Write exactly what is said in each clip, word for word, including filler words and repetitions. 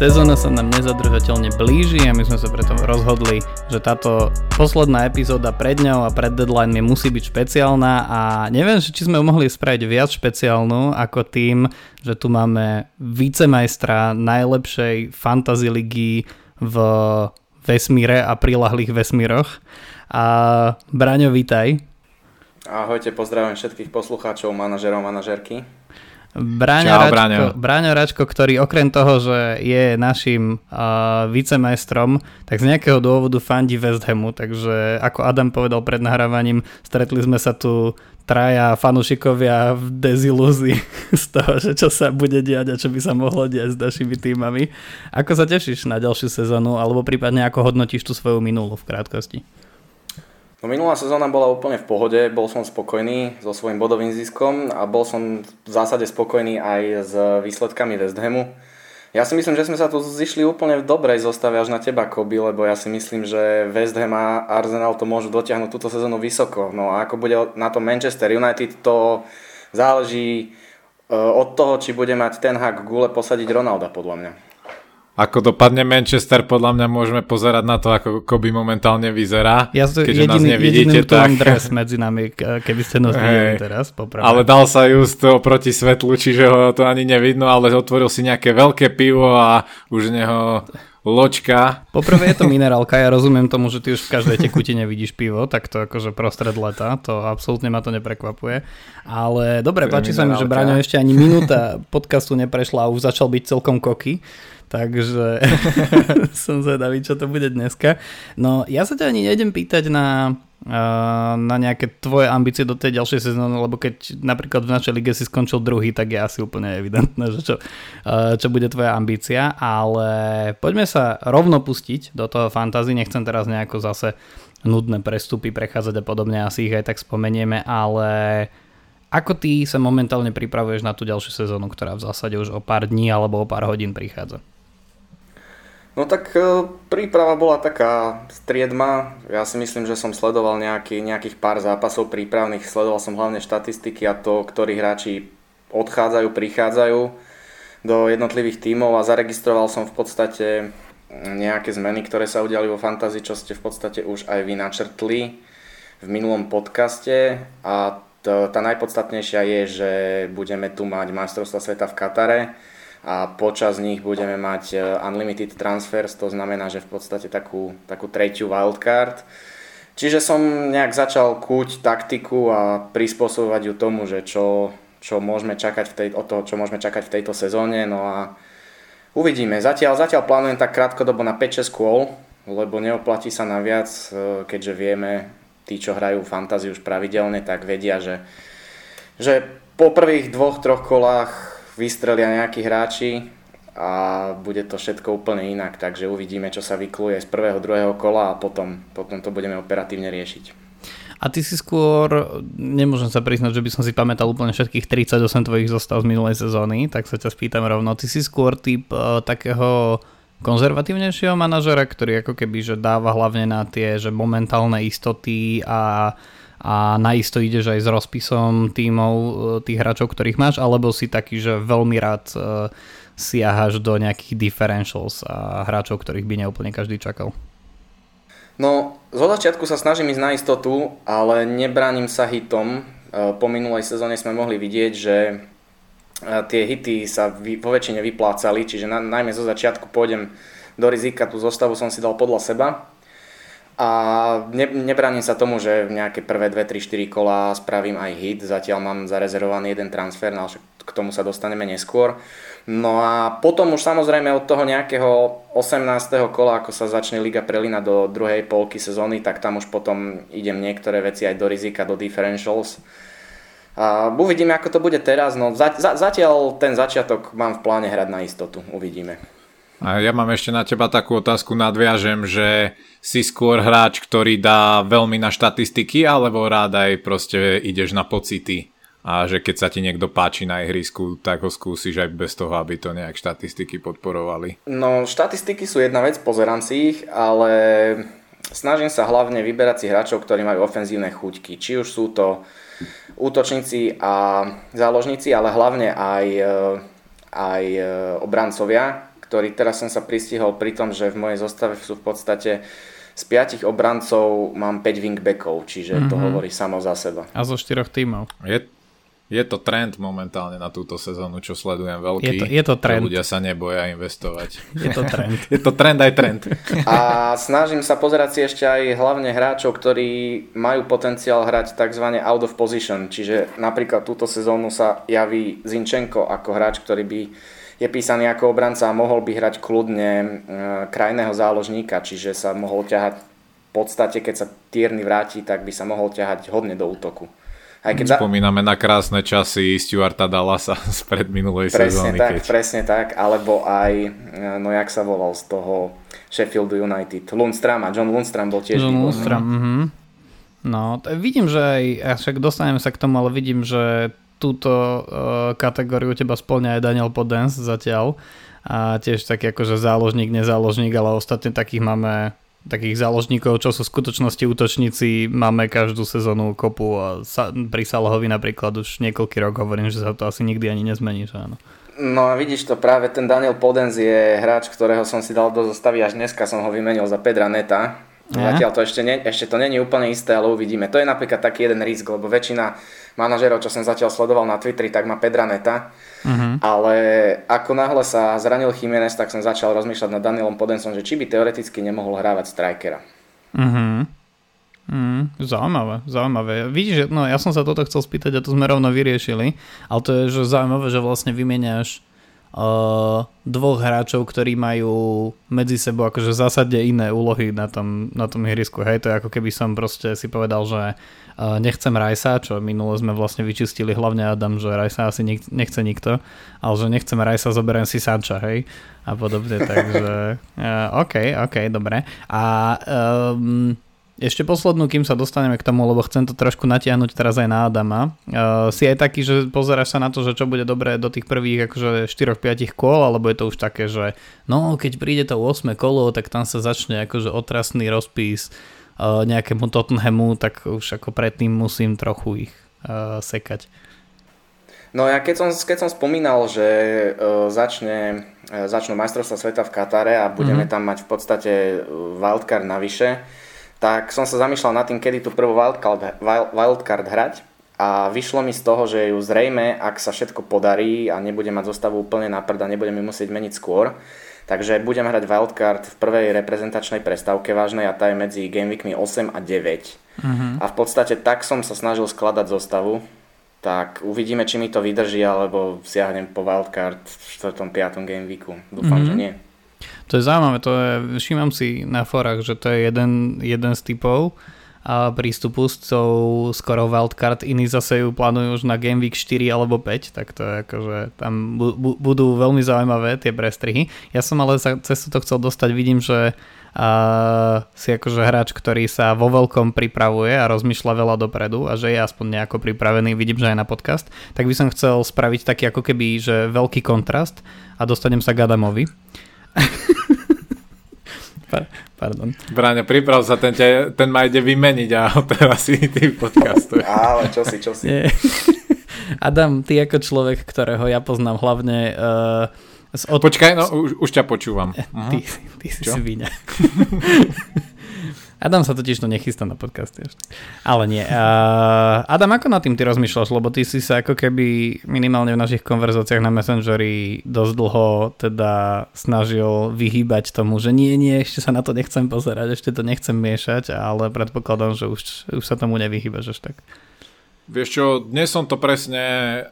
Sezóna sa nám nezadržateľne blíži a my sme sa preto rozhodli, že táto posledná epizóda pred ňou a pred deadline musí byť špeciálna a neviem, či sme ju mohli spraviť viac špeciálnu ako tým, že tu máme vicemajstra najlepšej fantasy ligy v vesmíre a prilahlých vesmíroch. A Braňo, vítaj. Ahojte, pozdravím všetkých poslucháčov, manažerov, manažerky. Braňo, Čau, Račko, Braňo. Braňo Račko, ktorý okrem toho, že je našim uh, vicemajstrom, tak z nejakého dôvodu fandí West Hamu, takže ako Adam povedal pred nahrávaním, stretli sme sa tu traja fanúšikovia v dezilúzii z toho, že čo sa bude diať a čo by sa mohlo diať s našimi týmami. Ako sa tešíš na ďalšiu sezónu, alebo prípadne ako hodnotíš tú svoju minulú v krátkosti? No, minulá sezóna bola úplne v pohode, bol som spokojný so svojím bodovým ziskom a bol som v zásade spokojný aj s výsledkami West Hamu. Ja si myslím, že sme sa tu zišli úplne v dobrej zostave až na teba, Kobi, lebo ja si myslím, že West Ham a Arsenal to môžu dotiahnuť túto sezónu vysoko. No a ako bude na to Manchester United, to záleží od toho, či bude mať Ten Hag gule posadiť Ronalda, podľa mňa. Ako dopadne Manchester, podľa mňa môžeme pozerať na to, ako Kobi momentálne vyzerá. Ja to keďže jediný, nás nevidíte, tak... dres medzi nami, keby ste nás videli teraz, popravde. Ale dal sa just oproti svetlu, čiže ho to ani nevidno, ale otvoril si nejaké veľké pivo a už neho ločka. Poprvé je to minerálka, ja rozumiem tomu, že ty už v každej tekutine vidíš pivo, tak to akože prostred leta, to absolútne ma to neprekvapuje. Ale dobre, páči sa mi, že Braňo ešte ani minúta podcastu neprešla a už začal byť celkom koky. Takže som zvedavý, čo to bude dneska. No ja sa ťa ani nejdem pýtať na, na nejaké tvoje ambície do tej ďalšej sezóny, lebo keď napríklad v našej lige si skončil druhý, tak je asi úplne evidentné, že čo, čo bude tvoja ambícia, ale poďme sa rovno pustiť do toho fantasy, nechcem teraz nejako zase nudné prestupy prechádzať a podobne, asi ich aj tak spomenieme, ale... Ako ty sa momentálne pripravuješ na tú ďalšiu sezónu, ktorá v zásade už o pár dní alebo o pár hodín prichádza? No tak príprava bola taká striedma. Ja si myslím, že som sledoval nejaký, nejakých pár zápasov prípravných. Sledoval som hlavne štatistiky a to, ktorí hráči odchádzajú, prichádzajú do jednotlivých tímov a zaregistroval som v podstate nejaké zmeny, ktoré sa udiali vo fantasy, čo ste v podstate už aj vy načrtli v minulom podcaste. A tá najpodstatnejšia je, že budeme tu mať majstrovstvá sveta v Katare a počas nich budeme mať unlimited transfers, to znamená, že v podstate takú, takú tretiu wildcard. Čiže som nejak začal kúť taktiku a prispôsobovať ju tomu, že čo, čo môžeme čakať v tej, od toho, čo môžeme čakať v tejto sezóne. No a uvidíme. Zatiaľ, zatiaľ plánujem tak krátkodobo na päť šesť kôl, lebo neoplatí sa na viac, keďže vieme, tí, čo hrajú fantasy už pravidelne, tak vedia, že, že po prvých dvoch, troch kolách vystrelia nejakí hráči a bude to všetko úplne inak, takže uvidíme, čo sa vykluje z prvého, druhého kola a potom, potom to budeme operatívne riešiť. A ty si skôr, nemôžem sa priznať, že by som si pamätal úplne všetkých tridsaťosem tvojich zostav z minulej sezóny, tak sa ťa spýtam rovno, ty si skôr typ uh, takého... konzervatívnejšieho manažera, ktorý ako keby že dáva hlavne na tie že momentálne istoty a, a naisto ideš aj s rozpisom tímov tých hráčov, ktorých máš, alebo si taký, že veľmi rád e, siahaš do nejakých differentials a hráčov, ktorých by neúplne každý čakal? No, zo začiatku sa snažím ísť na istotu, ale nebránim sa hitom. E, po minulej sezóne sme mohli vidieť, že tie hity sa vo väčšine vyplácali, čiže na, najmä zo začiatku pôjdem do rizika, tú zostavu som si dal podľa seba a ne, nebránim sa tomu, že v nejaké prvé dva tri štyri kola spravím aj hit, zatiaľ mám zarezervovaný jeden transfer, ale k tomu sa dostaneme neskôr. No a potom už samozrejme od toho nejakého osemnásteho kola, ako sa začne Liga prelína do druhej polky sezóny, tak tam už potom idem niektoré veci aj do rizika, do differentials. A uvidíme, ako to bude teraz, no za, za, zatiaľ ten začiatok mám v pláne hrať na istotu, uvidíme. A ja mám ešte na teba takú otázku, nadviažem, že si skôr hráč, ktorý dá veľmi na štatistiky, alebo rád aj proste ideš na pocity a že keď sa ti niekto páči na ihrisku, tak ho skúsiš aj bez toho, aby to nejak štatistiky podporovali. No štatistiky sú jedna vec, pozerám si ich, ale snažím sa hlavne vyberať si hráčov, ktorí majú ofenzívne chuťky, či už sú to útočníci a záložníci, ale hlavne aj, aj obrancovia, ktorý teraz som sa pristihol pri tom, že v mojej zostave sú v podstate z piatich obrancov mám päť wingbackov, čiže mm-hmm. to hovorí samo za seba. A zo štyroch tímov. Je, je to trend momentálne na túto sezónu, čo sledujem veľký. Je to, je to trend. Ľudia sa neboja investovať. Je to trend. Je to trend aj trend. A snažím sa pozerať si ešte aj hlavne hráčov, ktorí majú potenciál hrať tzv. Out of position, čiže napríklad túto sezónu sa javí Zinchenko ako hráč, ktorý by je písaný ako obranca a mohol by hrať kľudne e, krajného záložníka, čiže sa mohol ťahať v podstate, keď sa Tierney vráti, tak by sa mohol ťahať hodne do útoku. Aj keď spomíname da... na krásne časy Stuarta Dallasa z predminulej presne sezóny. Presne tak, keď... presne tak, alebo aj, no jak sa volal z toho Sheffield United, Lundström, a John Lundström bol tiež výborný. Mm-hmm. No, t- vidím, že aj, však dostaneme sa k tomu, ale vidím, že túto uh, kategóriu teba spĺňa aj Daniel Podence zatiaľ a tiež taký akože záložník, nezáložník, ale ostatne takých máme takých záložníkov, čo sú v skutočnosti útočníci, máme každú sezónu kopu a sa, pri Salahovi napríklad už niekoľký rok hovorím, že sa to asi nikdy ani nezmení, že áno. No a vidíš to, práve ten Daniel Podence je hráč, ktorého som si dal do zostavy, až dneska som ho vymenil za Pedra Neta. Ja. Zatiaľ to ešte, ne, ešte to nie je úplne isté, ale uvidíme. To je napríklad taký jeden risk, lebo väčšina manažerov, čo som zatiaľ sledoval na Twitteri, tak má Pedra Neta. Uh-huh. Ale ako náhle sa zranil Jiménez, tak som začal rozmýšľať nad Danielom Podencom, že či by teoreticky nemohol hrávať strikera. Uh-huh. Uh-huh. Zaujímavé, zaujímavé. Vidíš, no ja som sa toto chcel spýtať a to sme rovno vyriešili, ale to je že zaujímavé, že vlastne vymeniaš Uh, dvoch hráčov, ktorí majú medzi sebou akože zásadne iné úlohy na tom, na tom ihrisku. Hej, to je ako keby som proste si povedal, že uh, nechcem Rajsa, čo minule sme vlastne vyčistili, hlavne Adam, že Rajsa asi nech- nechce nikto, ale že nechcem Rajsa, zoberiem si Sancha, hej, a podobne, takže uh, ok, ok, dobre. A um, ešte poslednú, kým sa dostaneme k tomu, lebo chcem to trošku natiahnuť teraz aj na Adama. Uh, si aj taký, že pozeráš sa na to, že čo bude dobré do tých prvých akože štyri päť kôl, alebo je to už také, že no keď príde to ôsme kolo, tak tam sa začne akože otrasný rozpis uh, nejakému Tottenhamu, tak už ako predtým musím trochu ich uh, sekať. No ja keď som, keď som spomínal, že uh, začne, uh, začnú majstrovstvá sveta v Katare a budeme mm-hmm. tam mať v podstate wildcard navyše, tak som sa zamýšľal nad tým, kedy tú prvú wildcard, wildcard hrať a vyšlo mi z toho, že ju zrejme, ak sa všetko podarí a nebude mať zostavu úplne na prd a nebudem ju musieť meniť skôr, takže budem hrať wildcard v prvej reprezentačnej prestávke vážnej a tá je medzi gameweekmi osem a deväť. Mm-hmm. A v podstate tak som sa snažil skladať zostavu, tak uvidíme, či mi to vydrží, alebo siahnem po wildcard v štvrtom piatom gameweeku. Dúfam, mm-hmm. že nie. To je zaujímavé, to je, všímam si na forách, že to je jeden, jeden z typov a prístupu s tou skoro wildcard, iní zase ju plánujú už na Gameweek štyri alebo päť, tak to je akože tam bu, bu, budú veľmi zaujímavé tie prestrihy. Ja som ale za cestu to chcel dostať, vidím, že a, si akože hráč, ktorý sa vo veľkom pripravuje a rozmýšľa veľa dopredu a že je aspoň nejako pripravený, vidím, že aj na podcast, tak by som chcel spraviť taký ako keby, že veľký kontrast a dostanem sa k Adamovi. Pardon. Braňo, priprav sa, ten, ťa, ten ma ide vymeniť a teraz si ty podcastuješ. Ale čo si, čo si. Nie. Adam, ty ako človek, ktorého ja poznám hlavne uh, z od... Počkaj, no už, už ťa počúvam. Ty, ty si sviňa. Adam sa totiž to nechystá na podcasty. Ale nie. Uh, Adam, ako nad tým ty rozmýšľaš? Lebo ty si sa ako keby minimálne v našich konverzáciách na Messengeri dosť dlho teda snažil vyhýbať tomu, že nie, nie, ešte sa na to nechcem pozerať, ešte to nechcem miešať, ale predpokladám, že už, už sa tomu nevyhýbaš až tak. Vieš čo, dnes som to presne,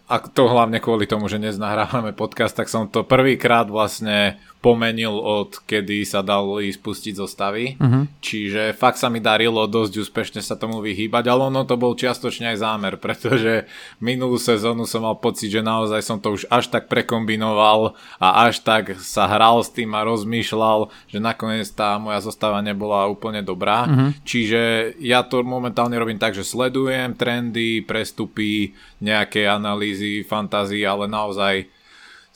a to hlavne kvôli tomu, že dnes nahrávame podcast, tak som to prvýkrát vlastne pomenil od kedy sa dali spustiť zostavy. Uh-huh. Čiže fakt sa mi darilo dosť úspešne sa tomu vyhýbať, ale ono to bol čiastočne aj zámer, pretože minulú sezónu som mal pocit, že naozaj som to už až tak prekombinoval a až tak sa hral s tým a rozmýšľal, že nakoniec tá moja zostava nebola úplne dobrá. Uh-huh. Čiže ja to momentálne robím tak, že sledujem trendy, prestupy, nejaké analýzy, fantázie, ale naozaj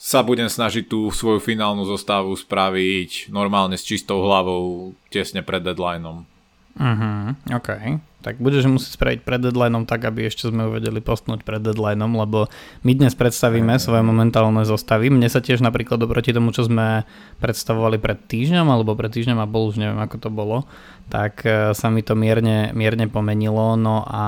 sa budem snažiť tú svoju finálnu zostavu spraviť normálne s čistou hlavou tesne pred deadlineom. Mhm, ok. Tak budeš musieť spraviť pred deadlineom tak, aby ešte sme ho vedeli postnúť pred deadlineom, lebo my dnes predstavíme svoje momentálne zostavy. Mne sa tiež napríklad oproti tomu, čo sme predstavovali pred týždňom, alebo pred týždňom a bol, už neviem ako to bolo, tak sa mi to mierne, mierne pomenilo. No a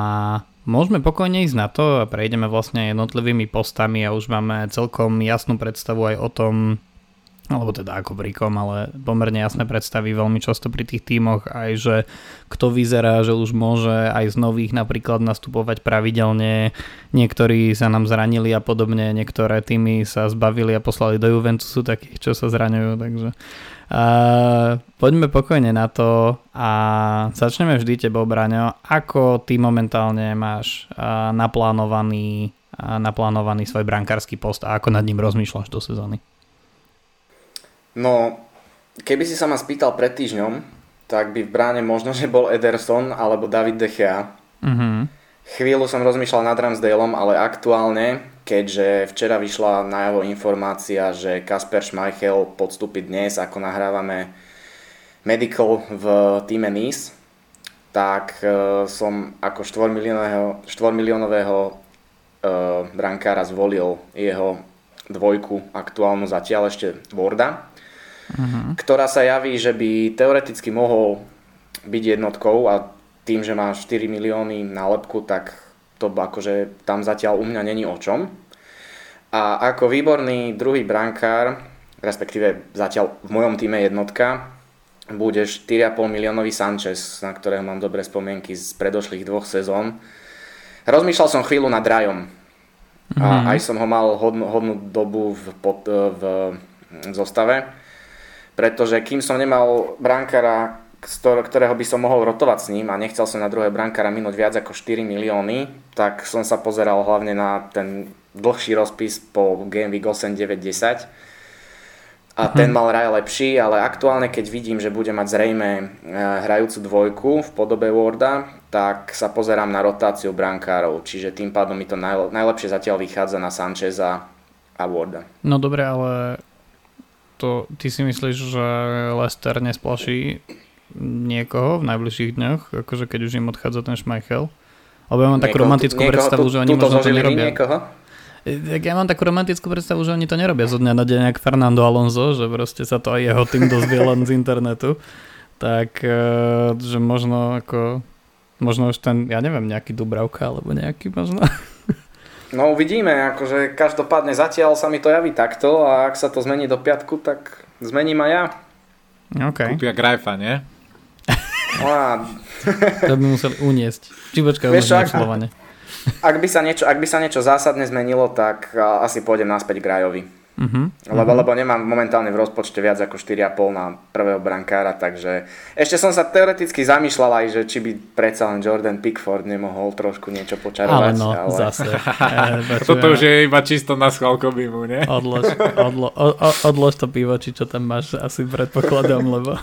môžeme pokojne ísť na to a prejdeme vlastne jednotlivými postami a už máme celkom jasnú predstavu aj o tom, alebo teda ako brikom, ale pomerne jasné predstavy veľmi často pri tých tímoch aj, že kto vyzerá, že už môže aj z nových napríklad nastupovať pravidelne, niektorí sa nám zranili a podobne, niektoré tímy sa zbavili a poslali do Juventusu takých, čo sa zraňujú, takže uh, poďme pokojne na to a začneme vždy tebou, Braňo, ako ty momentálne máš uh, naplánovaný, uh, naplánovaný svoj brankársky post a ako nad ním rozmýšľaš do sezóny? No, keby si sa ma spýtal pred týždňom, tak by v bráne možno, že bol Ederson alebo David De Gea. Mm-hmm. Chvíľu som rozmýšľal nad Ramsdaleom, ale aktuálne, keďže včera vyšla najavo informácia, že Kasper Schmeichel podstúpi dnes, ako nahrávame medical v týme Nice, tak som ako štvormiliónového, štvormiliónového uh, brankára zvolil jeho dvojku aktuálnu zatiaľ ešte Worda. Uh-huh. Ktorá sa javí, že by teoreticky mohol byť jednotkou a tým, že má štyri milióny nálepku, tak to akože tam zatiaľ u mňa není o čom. A ako výborný druhý brankár, respektíve zatiaľ v mojom týme jednotka, bude štyri a pol miliónový Sanchez, na ktorého mám dobré spomienky z predošlých dvoch sezón. Rozmýšľal som chvíľu nad Rajom. Uh-huh. A aj som ho mal hodnú, hodnú dobu v, pod, v, v zostave. Pretože kým som nemal brankára, ktorého by som mohol rotovať s ním a nechcel som na druhé brankára minúť viac ako štyri milióny, tak som sa pozeral hlavne na ten dlhší rozpis po Game Week osem, deväť, desať. A ten mal Raj lepší, ale aktuálne keď vidím, že bude mať zrejme hrajúcu dvojku v podobe Worda, tak sa pozerám na rotáciu brankárov. Čiže tým pádom mi to najlepšie zatiaľ vychádza na Sancheza a Worda. No dobre, ale... To, ty si myslíš, že Leicester nesplaší niekoho v najbližších dňoch, akože keď už im odchádza ten Schmeichel? Lebo ja mám takú niekoho, romantickú niekoho, predstavu, tu, že oni možno to nerobia. Niekoho? Tak ja mám takú romantickú predstavu, že oni to nerobia zo dňa na deň, jak Fernando Alonso, že proste sa to aj jeho tým dozviel len z internetu. Tak, že možno ako, možno už ten, ja neviem, nejaký Dubravka, alebo nejaký možno... No uvidíme, akože každopádne zatiaľ sa mi to javí takto a ak sa to zmení do piatku, tak zmením aj ja. Okay. Kúpia Grajfa, nie? A... to by museli uniesť. Či počkaj, umožňujem ak... Slovane. Ak by, sa niečo, ak by sa niečo zásadne zmenilo, tak asi pôjdem naspäť k Grajovi. Uh-huh. Lebo, lebo nemám momentálne v rozpočte viac ako štyri a pol na prvého brankára, takže ešte som sa teoreticky zamýšľal aj, že či by predsa len Jordan Pickford nemohol trošku niečo počarovať. Ale no, ale... zase. E, toto už je iba čisto na schválko bimu, nie? Odlož, odlo, o, o, odlož to pivo, či čo tam máš, asi predpokladám, lebo...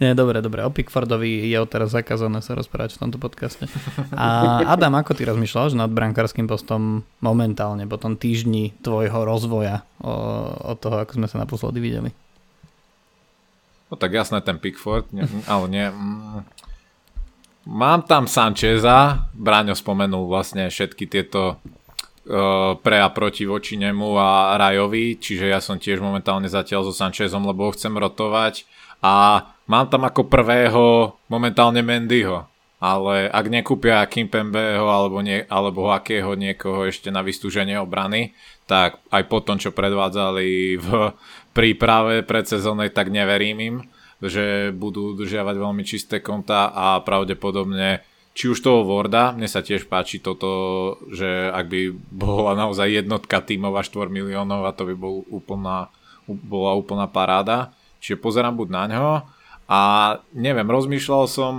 nie, dobre, dobre, o Pickfordovi je teraz zakázané sa rozprávať v tomto podcaste. A Adam, ako ty rozmýšľaš nad brankárským postom momentálne po tom týždni tvojho rozvoja od toho, ako sme sa naposledy videli? No tak jasné, ten Pickford, ne, ale nie. Mám tam Sancheza, Braňo spomenul vlastne všetky tieto pre a proti voči nemu a Rajovi, čiže ja som tiež momentálne zatiaľ so Sanchezom, lebo ho chcem rotovať a mám tam ako prvého momentálne Mendyho, ale ak nekúpia Kimpembeho alebo, nie, alebo akého niekoho ešte na vystúženie obrany, tak aj po tom, čo predvádzali v príprave predsezónnej, tak neverím im, že budú udržiavať veľmi čisté konta a pravdepodobne či už toho Worda, mne sa tiež páči toto, že ak by bola naozaj jednotka tímová štyri miliónov, a to by bol úplná, bola úplná paráda, čiže pozerám buď na ňo. A neviem, rozmýšľal som,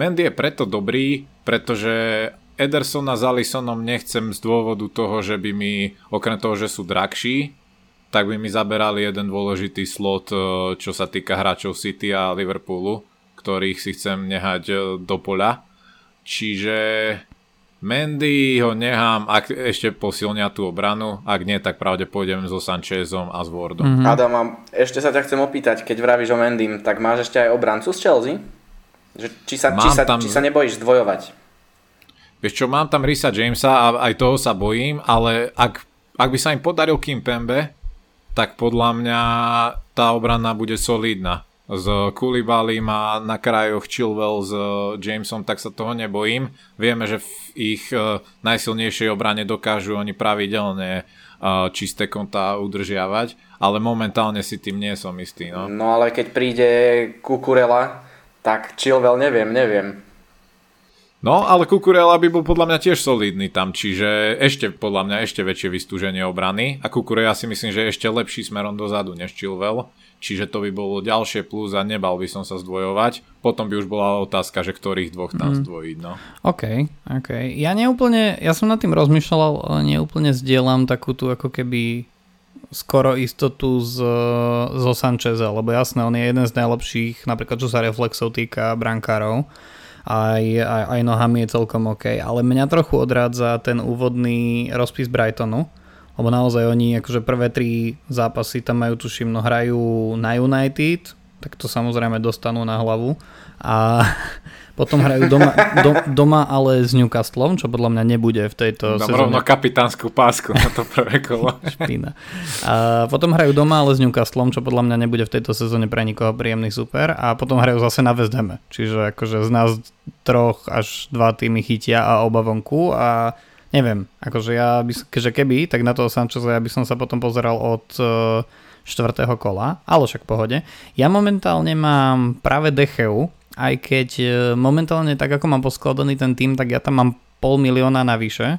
Mendy je preto dobrý, pretože Edersona s Alissonom nechcem z dôvodu toho, že by mi, okrem toho, že sú drahší, tak by mi zaberali jeden dôležitý slot, čo sa týka hráčov City a Liverpoolu, ktorých si chcem nehať do poľa. Čiže Mendy ho nehám, ak ešte posilnia tú obranu, ak nie, tak pravde pôjdem so Sanchezom a s Wardom. Mm-hmm. Adam, ešte sa ťa chcem opýtať, keď vravíš o Mendym, tak máš ešte aj obrancu z Chelsea? Že či, sa, či, sa, tam... či sa nebojíš zdvojovať? Vieš čo, mám tam Reece'a Jamesa a aj toho sa bojím, ale ak, ak by sa im podaril Kimpembe, tak podľa mňa tá obrana bude solidná. S Koulibalym a na krajoch Chilwell s Jamesom, tak sa toho nebojím. Vieme, že v ich najsilnejšej obrane dokážu oni pravidelne čisté kontá udržiavať, ale momentálne si tým nie som istý. No, no ale keď príde Cucurella, tak Chilwell neviem, neviem. No, ale Cucurella by bol podľa mňa tiež solidný tam, čiže ešte podľa mňa ešte väčšie vystúženie obrany a Cucurella si myslím, že je ešte lepší smerom dozadu než Chilwell, čiže to by bolo ďalšie plus a nebal by som sa zdvojovať. Potom by už bola otázka, že ktorých dvoch tam mm. zdvojiť, no. OK, OK. Ja neúplne, ja som nad tým rozmýšľal, ale neúplne zdieľam takú tú ako keby skoro istotu z, zo Sancheza, lebo jasné, on je jeden z najlepších, napríklad čo sa reflexov týka brankárov, aj, aj, aj nohami je celkom OK, ale mňa trochu odrádza ten úvodný rozpis Brightonu, lebo naozaj oni akože prvé tri zápasy tam majú, tuším, no hrajú na United, tak to samozrejme dostanú na hlavu a potom hrajú doma, do, doma ale s Newcastlom, čo podľa mňa nebude v tejto sezóne. Dám rovno kapitánsku pásku na to prvé kolo. Špína. A potom hrajú doma ale s Newcastlom, čo podľa mňa nebude v tejto sezóne pre nikoho príjemný super a potom hrajú zase na West Ham. Čiže akože z nás troch až dva týmy chytia a oba vonku a neviem, akože ja by, že keby, tak na toho Sancheza ja by som sa potom pozeral od štvrtého kola, ale však v pohode. Ja momentálne mám práve Decheu, aj keď momentálne tak ako mám poskladaný ten tým, tak ja tam mám pol milióna navyše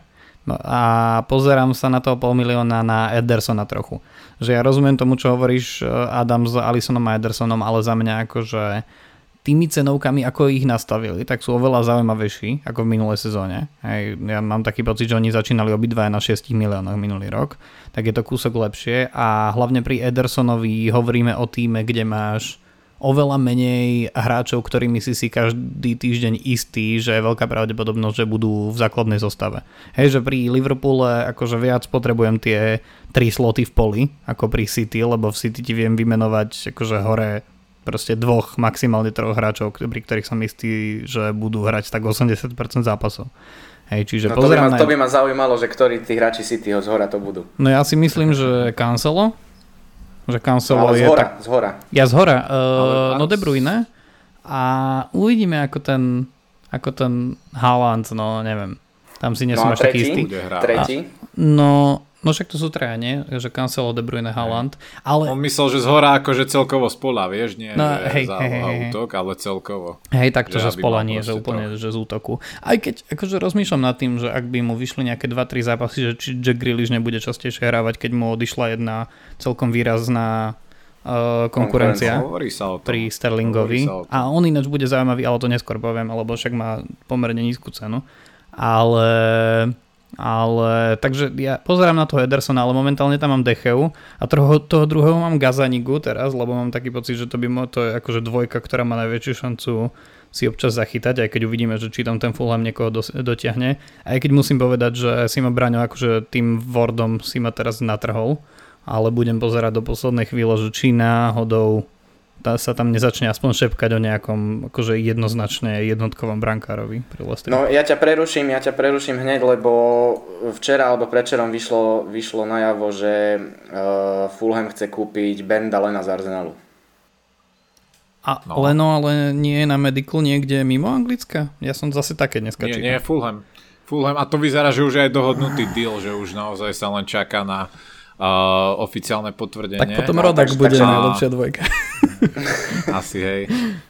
a pozerám sa na toho pol milióna na Edersona trochu. Že ja rozumiem tomu, čo hovoríš Adam s Alisonom a Edersonom, ale za mňa akože tými cenovkami, ako ich nastavili, tak sú oveľa zaujímavejší ako v minulej sezóne. Hej, ja mám taký pocit, že oni začínali obidvaja na šesť miliónoch minulý rok, tak je to kúsok lepšie a hlavne pri Edersonovi hovoríme o týme, kde máš oveľa menej hráčov, ktorými si si každý týždeň istý, že je veľká pravdepodobnosť, že budú v základnej zostave. Hej, že pri Liverpoole akože viac potrebujem tie tri sloty v poli, ako pri City, lebo v City ti viem vymenovať akože hore proste dvoch, maximálne troch hráčov, pri ktorých som istý, že budú hrať tak osemdesiat percent zápasov. Hej, čiže no to, by ma, to by ma zaujímalo, že ktorí tí hráči City ho zhora to budú. No ja si myslím, že Cancelo. Že Cancelo no, je zhora, tak... zhora. Ja zhora. Uh, no De Bruyne. A uvidíme, ako ten, ako ten Haaland, no neviem. Tam si nesom no až taký istý. Tretí? A, no... No však to sú traja, nie? Že Cancelo, De Bruyne, Haaland. Ale... On myslel, že zhora akože celkovo spola, vieš? Nie, no, hej, za hej, hej, útok, ale celkovo. Hej, takto, že, že spola nie, že úplne to... že z útoku. Aj keď akože rozmýšľam nad tým, že ak by mu vyšli nejaké dva tri zápasy, že či Jack Grealish nebude častejšie hrávať, keď mu odišla jedna celkom výrazná uh, konkurencia pri Sterlingovi. A on ináč bude zaujímavý, ale to neskôr poviem, lebo však má pomerne nízku cenu. Ale... Ale, takže ja pozerám na toho Edersona, ale momentálne tam mám Decheu a toho, toho druhého mám Gazanigu teraz, lebo mám taký pocit, že to by mo, to je akože dvojka, ktorá má najväčšiu šancu si občas zachytať, aj keď uvidíme, že či tam ten Fulham niekoho dos- dotiahne. Aj keď musím povedať, že si ma Braňo akože tým Wordom si ma teraz natrhol, ale budem pozerať do poslednej chvíle, že či náhodou tá sa tam nezačne aspoň šepkať o nejakom akože jednoznačne jednotkovom brankárovi. No ja ťa preruším, ja ťa preruším hneď, lebo včera alebo predčerom vyšlo, vyšlo najavo, že uh, Fulham chce kúpiť Ben Dalena z Arsenalu. A no. Leno, ale nie je na Medical niekde mimo Anglicka? Ja som zase také dneska čítal. Nie, nie, Fulham. Fulham. A to vyzerá, že už je dohodnutý deal, že už naozaj sa len čaká na Uh, oficiálne potvrdenie. Tak potom Rodak no, bude takže... najlepšia dvojka. Asi hej.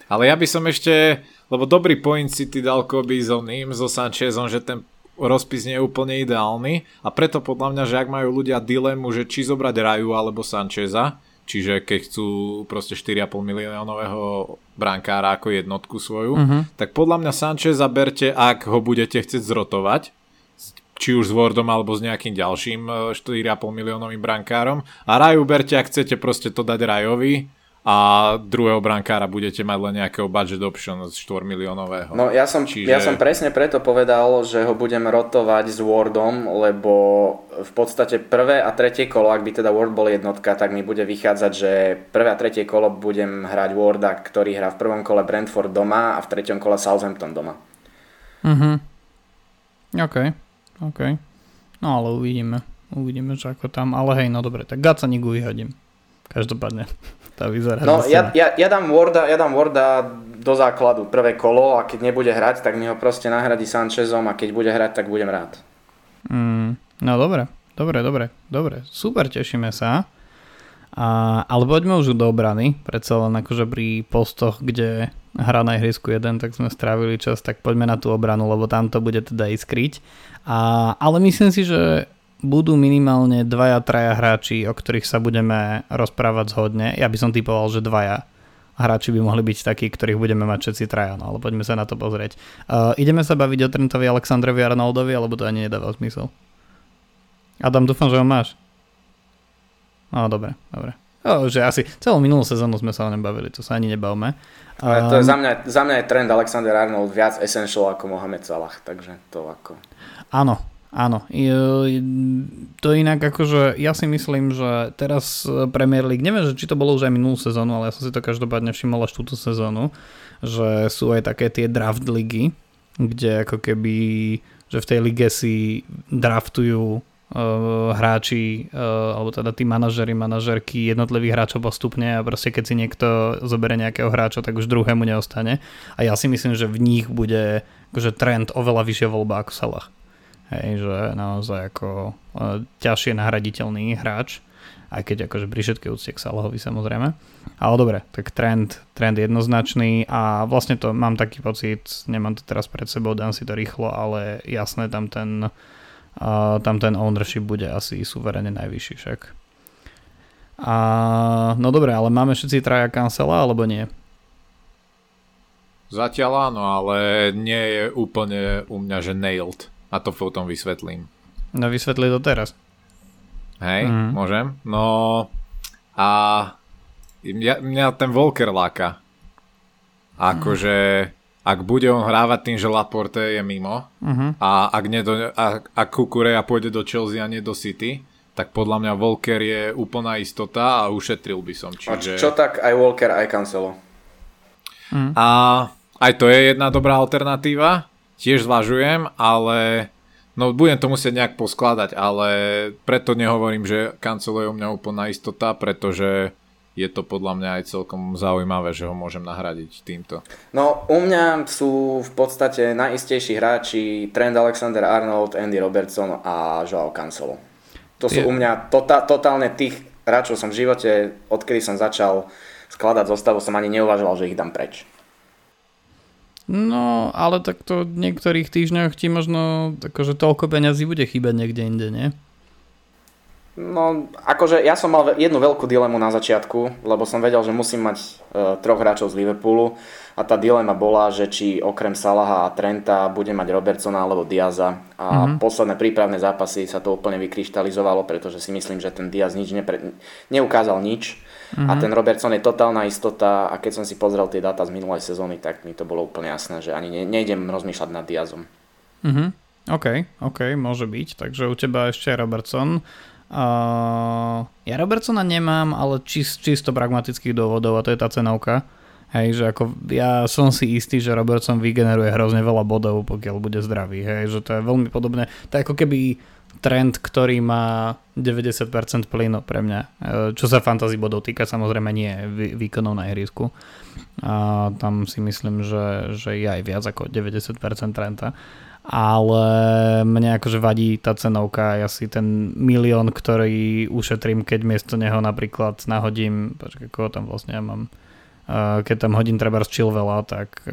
Ale ja by som ešte, lebo dobrý point si ty dal Kobe s oným, so Sanchezom, že ten rozpis nie je úplne ideálny a preto podľa mňa, že ak majú ľudia dilemu, že či zobrať Raju alebo Sancheza, čiže keď chcú proste štyri a pol miliónového brankára ako jednotku svoju, uh-huh. tak podľa mňa Sancheza berte, ak ho budete chcieť zrotovať, či už s Wordom alebo s nejakým ďalším štyri a pol miliónovým brankárom a Raju berte, ak chcete proste to dať Rajovi a druhého brankára budete mať len nejakého budget option z štyri miliónového. No ja som, Čiže... ja som presne preto povedal, že ho budem rotovať s Wardom, lebo v podstate prvé a tretie kolo, ak by teda Ward bol jednotka, tak mi bude vychádzať, že prvé a tretie kolo budem hrať Warda, ktorý hrá v prvom kole Brentford doma a v treťom kole Southampton doma. Mhm. OK. OK. No ale uvidíme. Uvidíme, že ako tam, ale hej, no dobre, tak Gacaníku vyhodím. Každopádne, tá vyzerá. No, ja, ja, ja, dám Warda, ja dám Warda do základu prvé kolo a keď nebude hrať, tak mi ho proste nahradí Sanchezom a keď bude hrať, tak budem rád. Mm, no dobre, dobre, dobre, dobre. Super, tešíme sa. A, ale poďme už do obrany. Predsa len akože pri postoch, kde hra na ihrisku jeden, tak sme strávili čas, tak poďme na tú obranu, lebo tam to bude teda iskriť. A, ale myslím si, že budú minimálne dvaja, traja hráči, o ktorých sa budeme rozprávať zhodne. Ja by som typoval, že dvaja hráči by mohli byť takí, ktorých budeme mať všetci traja, no ale poďme sa na to pozrieť. Uh, ideme sa baviť o Trentovi, Alexandrovi a Arnoldovi, alebo to ani nedáva zmysel. Adam, dúfam, že ho máš. No, dobre, dobre. No, že asi celú minulú sezónu sme sa o nebavili, to sa ani nebavme. Ale to je za mňa, za mňa je Trent Alexander Arnold viac essential ako Mohamed Salah, takže to ako... Áno. Áno, to inak akože ja si myslím, že teraz Premier League, neviem, či to bolo už aj minulú sezónu, ale ja som si to každopádne všimol až túto sezónu, že sú aj také tie draft ligy, kde ako keby, že v tej lige si draftujú Uh, hráči, uh, alebo teda tí manažeri, manažerky jednotlivých hráčov postupne a proste keď si niekto zoberie nejakého hráča, tak už druhému neostane. A ja si myslím, že v nich bude akože Trent oveľa vyššia voľba ako Salah. Hej, že naozaj ako e, ťažšie nahraditeľný hráč, aj keď akože pri všetkej úcte k Salahovi samozrejme. Ale dobre, tak trend, trend jednoznačný a vlastne to mám taký pocit, nemám to teraz pred sebou, dám si to rýchlo, ale jasné, tam ten, e, tam ten ownership bude asi suverene najvyšší však. A, no dobre, ale máme všetci traja Cancela alebo nie? Zatiaľ áno, ale nie je úplne u mňa, že nailed. A to potom vysvetlím. No vysvetli to teraz. Hej, mm. môžem? No a mňa, mňa ten Walker láka. Akože, ak bude on hrávať tým, že Laporte je mimo mm-hmm. a ak, nie do, a, ak Cucurella pôjde do Chelsea a nie do City, tak podľa mňa Walker je úplná istota a ušetril by som. Čiže... A čo tak aj Walker, aj Cancelo? Mm. A aj to je jedna dobrá alternatíva. Tiež zvažujem, ale no budem to musieť nejak poskladať, ale preto nehovorím, že Cancelo je u mňa úplná istota, pretože je to podľa mňa aj celkom zaujímavé, že ho môžem nahradiť týmto. No u mňa sú v podstate najistejší hráči Trent Alexander-Arnold, Andy Robertson a Joao Cancelo. To sú je. u mňa tota, totálne tých hráčov som v živote, odkedy som začal skladať zostavu, som ani neuvažoval, že ich dám preč. No, ale takto v niektorých týždňoch ti možno akože toľko peňazí bude chýbať niekde inde, nie? No, akože ja som mal jednu veľkú dilemu na začiatku, lebo som vedel, že musím mať e, troch hráčov z Liverpoolu a tá dilema bola, že či okrem Salaha a Trenta bude mať Robertsona alebo Diaza a mm-hmm. posledné prípravné zápasy sa to úplne vykryštalizovalo, pretože si myslím, že ten Diaz nič nepre... neukázal nič. Mm-hmm. A ten Robertson je totálna istota a keď som si pozrel tie dáta z minulej sezóny, tak mi to bolo úplne jasné, že ani ne, nejdem rozmýšľať nad Diazom. Mm-hmm. OK, OK, môže byť. Takže u teba ešte Robertson. Uh, ja Robertsona nemám, ale čist, čisto pragmatických dôvodov a to je tá cenovka. Hej, že ako ja som si istý, že Robertson vygeneruje hrozne veľa bodov, pokiaľ bude zdravý. Hej, že to je veľmi podobné. To je ako keby trend, ktorý má deväťdesiat percent plynu pre mňa. Čo sa fantasy bodov týka, samozrejme nie výkonov na ihrisku. A tam si myslím, že, že je aj viac ako deväťdesiat percent trenda. Ale mne akože vadí tá cenovka. Ja si ten milión, ktorý ušetrím, keď miesto neho napríklad nahodím, počkaj, koho tam vlastne ja mám, keď tam hodím treba z Chilwella, tak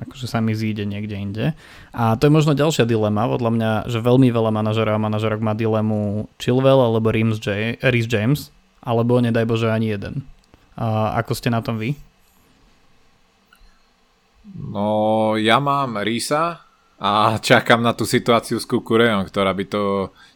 akože sa mi zíde niekde inde. A to je možno ďalšia dilema, podľa mňa, že veľmi veľa manažerov a manažerok má dilemu Chilwell alebo Reece James, alebo nedaj Bože ani jeden. A ako ste na tom vy? No, ja mám Reesa a čakám na tú situáciu s Cucurellom, ktorá by to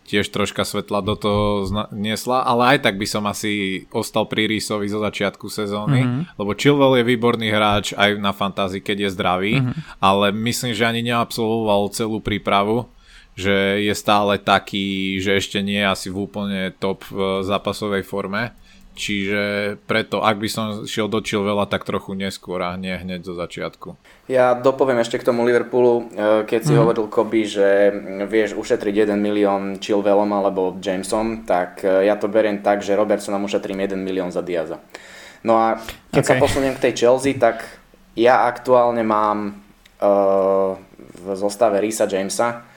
tiež troška svetla do toho niesla, ale aj tak by som asi ostal pri Reeceovi zo začiatku sezóny, mm-hmm. lebo Chilwell je výborný hráč aj na fantázii, keď je zdravý, mm-hmm. ale myslím, že ani neabsolvoval celú prípravu, že je stále taký, že ešte nie je asi v úplne top zápasovej forme, čiže preto, ak by som šiel do Chilwella, tak trochu neskôr a nie hneď zo začiatku. Ja dopoviem ešte k tomu Liverpoolu, keď si mm. hovoril Kobe, že vieš ušetriť jeden milión Chilwellom alebo Jamesom, tak ja to beriem tak, že Robertson nám ušetrím jeden milión za Diaza. No a keď okay. sa posuniem k tej Chelsea, tak ja aktuálne mám uh, v zostave Reecea Jamesa,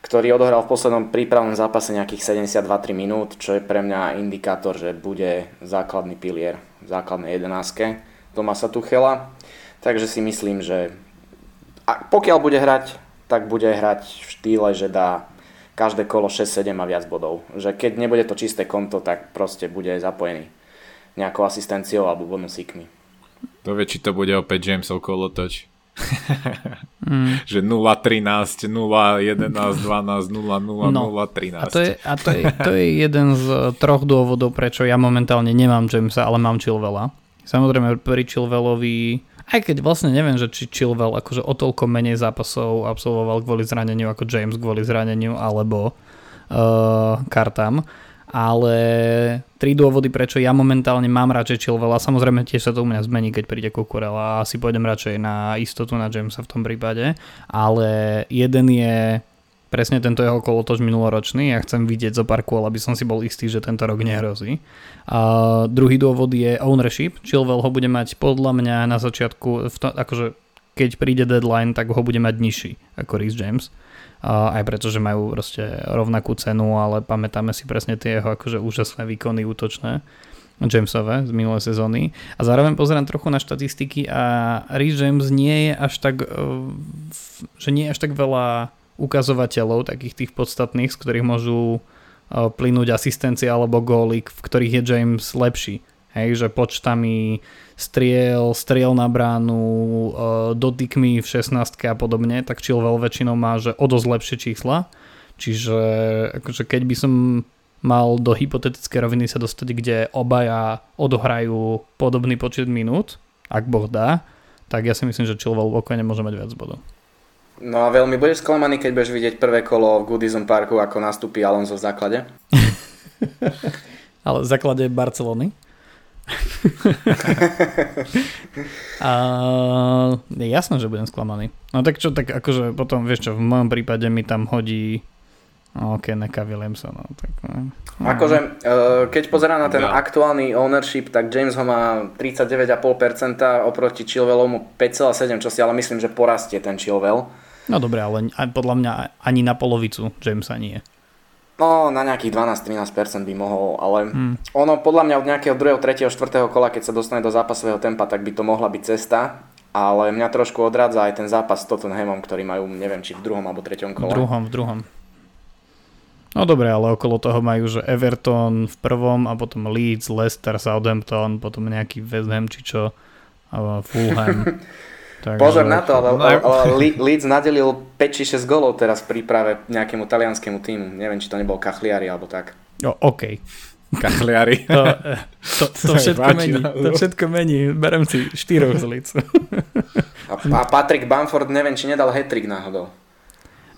ktorý odohral v poslednom prípravnom zápase nejakých sedemdesiatdva tri minút, čo je pre mňa indikátor, že bude základný pilier v základnej jedenástke Thomasa Tuchela. Takže si myslím, že a pokiaľ bude hrať, tak bude hrať v štýle, že dá každé kolo šesť sedem a viac bodov. Že keď nebude to čisté konto, tak proste bude zapojený nejakou asistenciou alebo bonusíkmi. To vie, či to bude opäť Jamesov kolotoč. mm. Že nula trinásť, nula jedenásť, dvanásť, nula nula, nula trinásť. A, to je, a to, je, to je jeden z troch dôvodov, prečo ja momentálne nemám Jamesa, ale mám Chilwella. Samozrejme pri Chilwellovi, aj keď vlastne neviem, že či Chilwell akože o toľko menej zápasov absolvoval kvôli zraneniu ako James kvôli zraneniu alebo uh, kartám. Ale tri dôvody, prečo ja momentálne mám radšej Chilwella. Samozrejme tiež sa to u mňa zmení, keď príde Cucurella a asi pôjdem radšej na istotu na Jamesa v tom prípade. Ale jeden je presne tento jeho kolotoč minuloročný. Ja chcem vidieť zo pár kôl, aby som si bol istý, že tento rok nehrozí. A druhý dôvod je ownership. Chilwell ho bude mať podľa mňa na začiatku, v to, akože keď príde deadline, tak ho bude mať nižší ako Reece James. Aj preto, že majú proste rovnakú cenu, ale pamätáme si presne tie jeho akože úžasné výkony útočné Jamesové z minulé sezóny. A zároveň pozerám trochu na štatistiky a Reece James nie je až tak, že nie je až tak veľa ukazovateľov, takých tých podstatných, z ktorých môžu plynúť asistencie alebo góly, v ktorých je James lepší. Hej, že počtami striel, striel na bránu, dotykmi v šestnástke a podobne, tak Chilwell väčšinou má, že o dosť lepšie čísla. Čiže akože keď by som mal do hypotetické roviny sa dostať, kde obaja odohrajú podobný počet minút, ak Boh dá, tak ja si myslím, že Chilwell okojne môže mať viac bodov. No a veľmi budeš sklamaný, keď budeš vidieť prvé kolo v Goodison Parku, ako nastúpi Alonso v základe? Ale v základe Barcelony? A, je jasné, že budem sklamaný. No tak čo, tak akože potom vieš čo, v mojom prípade mi tam hodí ok, neka Williamson no, tak, no. Akože keď pozerám na ten no. aktuálny ownership, tak James ho má tridsaťdeväť celá päť percent oproti Chilwellomu päť celá sedem, čo si ale myslím, že porastie ten Chilwell. No dobre, ale podľa mňa ani na polovicu Jamesa nie. No, na nejakých dvanásť až trinásť percent by mohol, ale hmm. ono podľa mňa od nejakého druhého, tretieho, štvrtého kola, keď sa dostane do zápasového tempa, tak by to mohla byť cesta, ale mňa trošku odrádza aj ten zápas s Tottenhamom, ktorý majú, neviem, či v druhom alebo treťom kole. V druhom, v druhom. No dobre, ale okolo toho majú, že Everton v prvom a potom Leeds, Leicester, Southampton, potom nejaký West Ham, či čo, Fulham. Tak, pozor na to, ale, ale, ale Leeds nadelil päť či šesť golov teraz v príprave nejakému talianskému týmu. Neviem, či to nebol Cagliari alebo tak. No, OK. Cagliari. To, to, to, všetko mení, to všetko mení. Berem si štyroch z Leeds. A, a Patrick Bamford, neviem, či nedal hat-trick náhodou.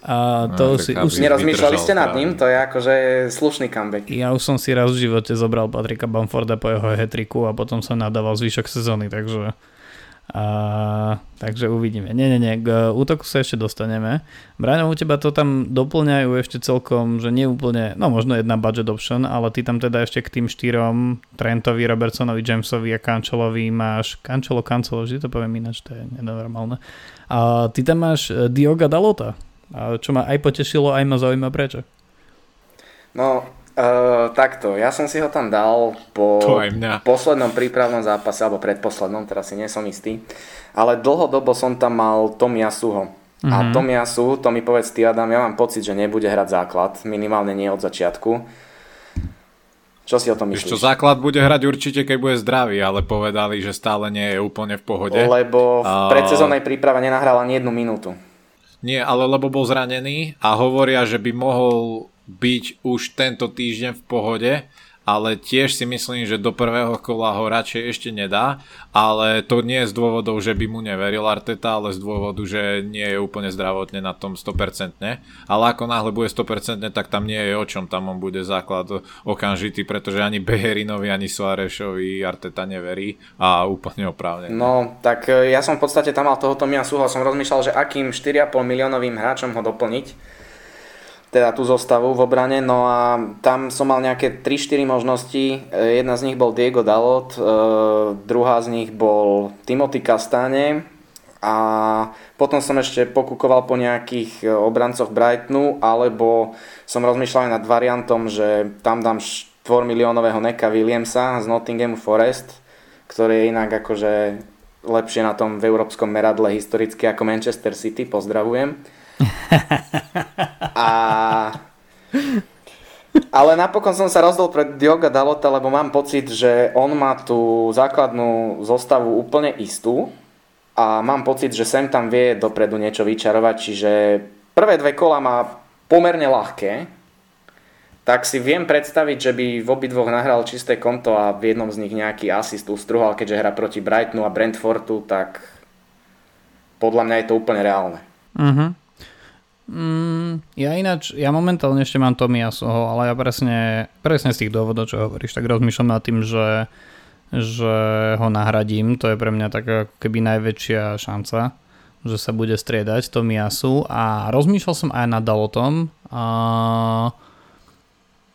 A to no, si už nerozmýšľali ste nad ním, to je akože slušný comeback. Ja už som si raz v živote zobral Patricka Bamforda po jeho hat-tricku a potom som nadával zvyšok sezóny, takže... A, takže uvidíme. Nie, nie, nie, k útoku sa ešte dostaneme. Braňo, u teba to tam doplňajú ešte celkom, že nie úplne, no možno jedna budget option, ale ty tam teda ešte k tým štyrom, Trentovi, Robertsonovi, Jamesovi a Cancelovi máš Cancelo, Cancelo, vždy to poviem ináč, to je nenormálne. A ty tam máš Dioga Dalota, čo ma aj potešilo, aj ma zaujíma prečo. No, Uh, takto, ja som si ho tam dal po poslednom prípravnom zápase alebo predposlednom, teraz si nie som istý, ale dlhodobo som tam mal Tomiyasuho mm-hmm. a Tomiyasu, to mi povedz ty Adam, ja mám pocit, že nebude hrať základ, minimálne nie od začiatku. Čo si o tom myslíš? Ešte základ bude hrať určite, keď bude zdravý, ale povedali, že stále nie je úplne v pohode. Lebo v predsezónnej príprave nenahral ani jednu minútu. Nie, ale lebo bol zranený a hovoria, že by mohol byť už tento týždeň v pohode, ale tiež si myslím, že do prvého kola ho radšej ešte nedá, ale to nie je z dôvodov, že by mu neveril Arteta, ale z dôvodu, že nie je úplne zdravotne na tom sto percent, ale ako náhle bude sto percent, tak tam nie je o čom, tam on bude základ okamžitý, pretože ani Beherinovi, ani Suárešovi Arteta neverí a úplne oprávne. No, tak ja som v podstate tam mal tohoto mňa súhlasom, rozmýšľal, že akým štyri a pol miliónovým hráčom ho doplniť, teda tú zostavu v obrane, no a tam som mal nejaké tri štyri možnosti, jedna z nich bol Diogo Dalot, druhá z nich bol Timothy Castáne a potom som ešte pokúkoval po nejakých obrancoch Brightonu, alebo som rozmýšľal aj nad variantom, že tam dám štyri miliónového Neka Williamsa z Nottinghamu Forest, ktorý je inak akože lepšie na tom v európskom meradle historicky ako Manchester City, pozdravujem. A... ale napokon som sa rozdol pre Dioga Dalota, lebo mám pocit, že on má tú základnú zostavu úplne istú a mám pocit, že sem tam vie dopredu niečo vyčarovať, čiže prvé dve kola má pomerne ľahké, tak si viem predstaviť, že by v obidvoch nahral čisté konto a v jednom z nich nejaký asist ustruhal, keďže hra proti Brightonu a Brentfordu, tak podľa mňa je to úplne reálne. Mhm. Mm, ja ináč, ja momentálne ešte mám Tomiasoho, ale ja presne, presne z tých dôvodov, čo hovoríš, tak rozmýšľam nad tým, že, že ho nahradím, to je pre mňa taká keby najväčšia šanca, že sa bude striedať Tomiasu a rozmýšľal som aj nad Dalotom a,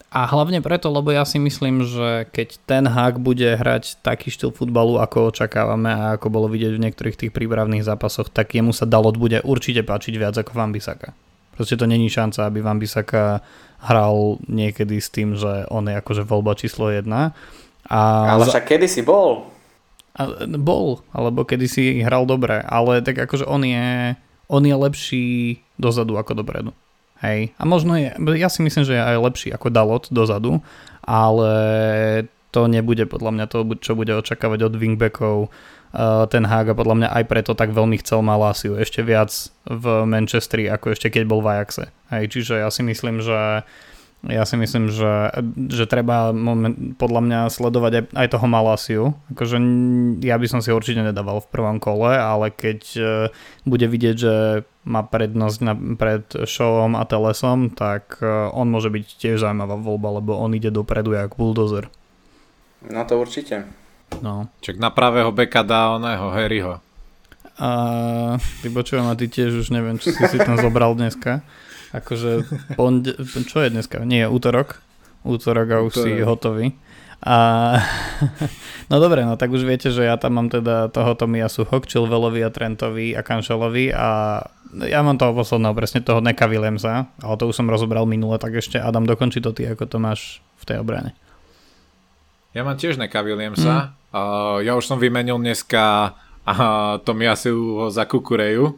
a hlavne preto, lebo ja si myslím, že keď Ten Hag bude hrať taký štýl futbalu, ako očakávame a ako bolo vidieť v niektorých tých prípravných zápasoch, tak jemu sa Dalot bude určite páčiť viac ako Wan-Bissaka. Proste to není šanca, aby Wan-Bissaka hral niekedy s tým, že on je akože voľba číslo jedna. A... ale však kedysi bol. A, bol, alebo kedysi hral dobre, ale tak akože on je, on je lepší dozadu ako dopredu. Hej. A možno je, ja si myslím, že je aj lepší ako Dalot dozadu, ale to nebude podľa mňa to, čo bude očakávať od wingbackov Ten Hag a podľa mňa aj preto tak veľmi chcel Malasiu ešte viac v Manchesteri ako ešte keď bol v Ajaxe. Hej. Čiže ja si myslím, že ja si myslím, že, že treba moment, podľa mňa sledovať aj, aj toho Malasiu. Akože ja by som si určite nedával v prvom kole, ale keď uh, bude vidieť, že má prednosť na, pred Showom a Telesom, tak uh, on môže byť tiež zaujímavá voľba, lebo on ide dopredu jak bulldozer. No to určite. No. Čak na pravého beka dá oného Harryho. Uh, ty počujem a ty tiež už neviem, čo si si tam zobral dneska. Akože, ponde, čo je dneska? Nie, útorok. Útorok a už útorok. Si hotový. A, no dobre, no tak už viete, že ja tam mám teda tohoto Miasu Hok, Chilwellovi a Trentovi a Cancelovi a ja mám toho posledného, presne toho Neka Williamsa, ale to už som rozobral minule, tak ešte Adam, dokonči to ty, ako to máš v tej obrane. Ja mám tiež Neka Williamsa. Mm. Uh, ja už som vymenil dneska uh, Tomiasu za Cucurellu.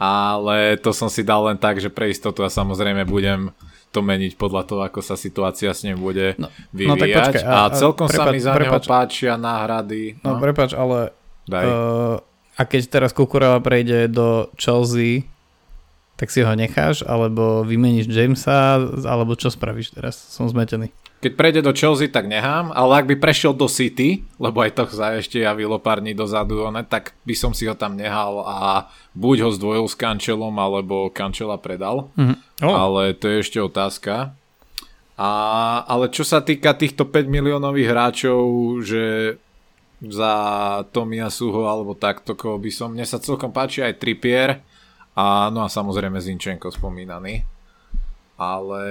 Ale to som si dal len tak, že pre istotu a samozrejme budem to meniť podľa toho, ako sa situácia s ním bude no, vyvíjať. No tak počkaj, a, a celkom prepáč, sa mi za prepáč, neho páčia náhrady. No, no prepáč, ale uh, a keď teraz Cucurella prejde do Chelsea, tak si ho necháš, alebo vymeníš Jamesa, alebo čo spravíš teraz? Som zmetený. Keď prejde do Chelsea, tak nechám, ale ak by prešiel do City, lebo aj to sa ešte javilo pár dní dozadu, ne, tak by som si ho tam nehal a buď ho zdvojil s Cancelom, alebo Cancela predal. Mm-hmm. Oh. Ale to je ešte otázka. A, ale čo sa týka týchto päť miliónových hráčov, že za Tomiasuho alebo takto, koho by som... Mne sa celkom páči aj Trippier, a, no a samozrejme Zinchenko spomínaný. Ale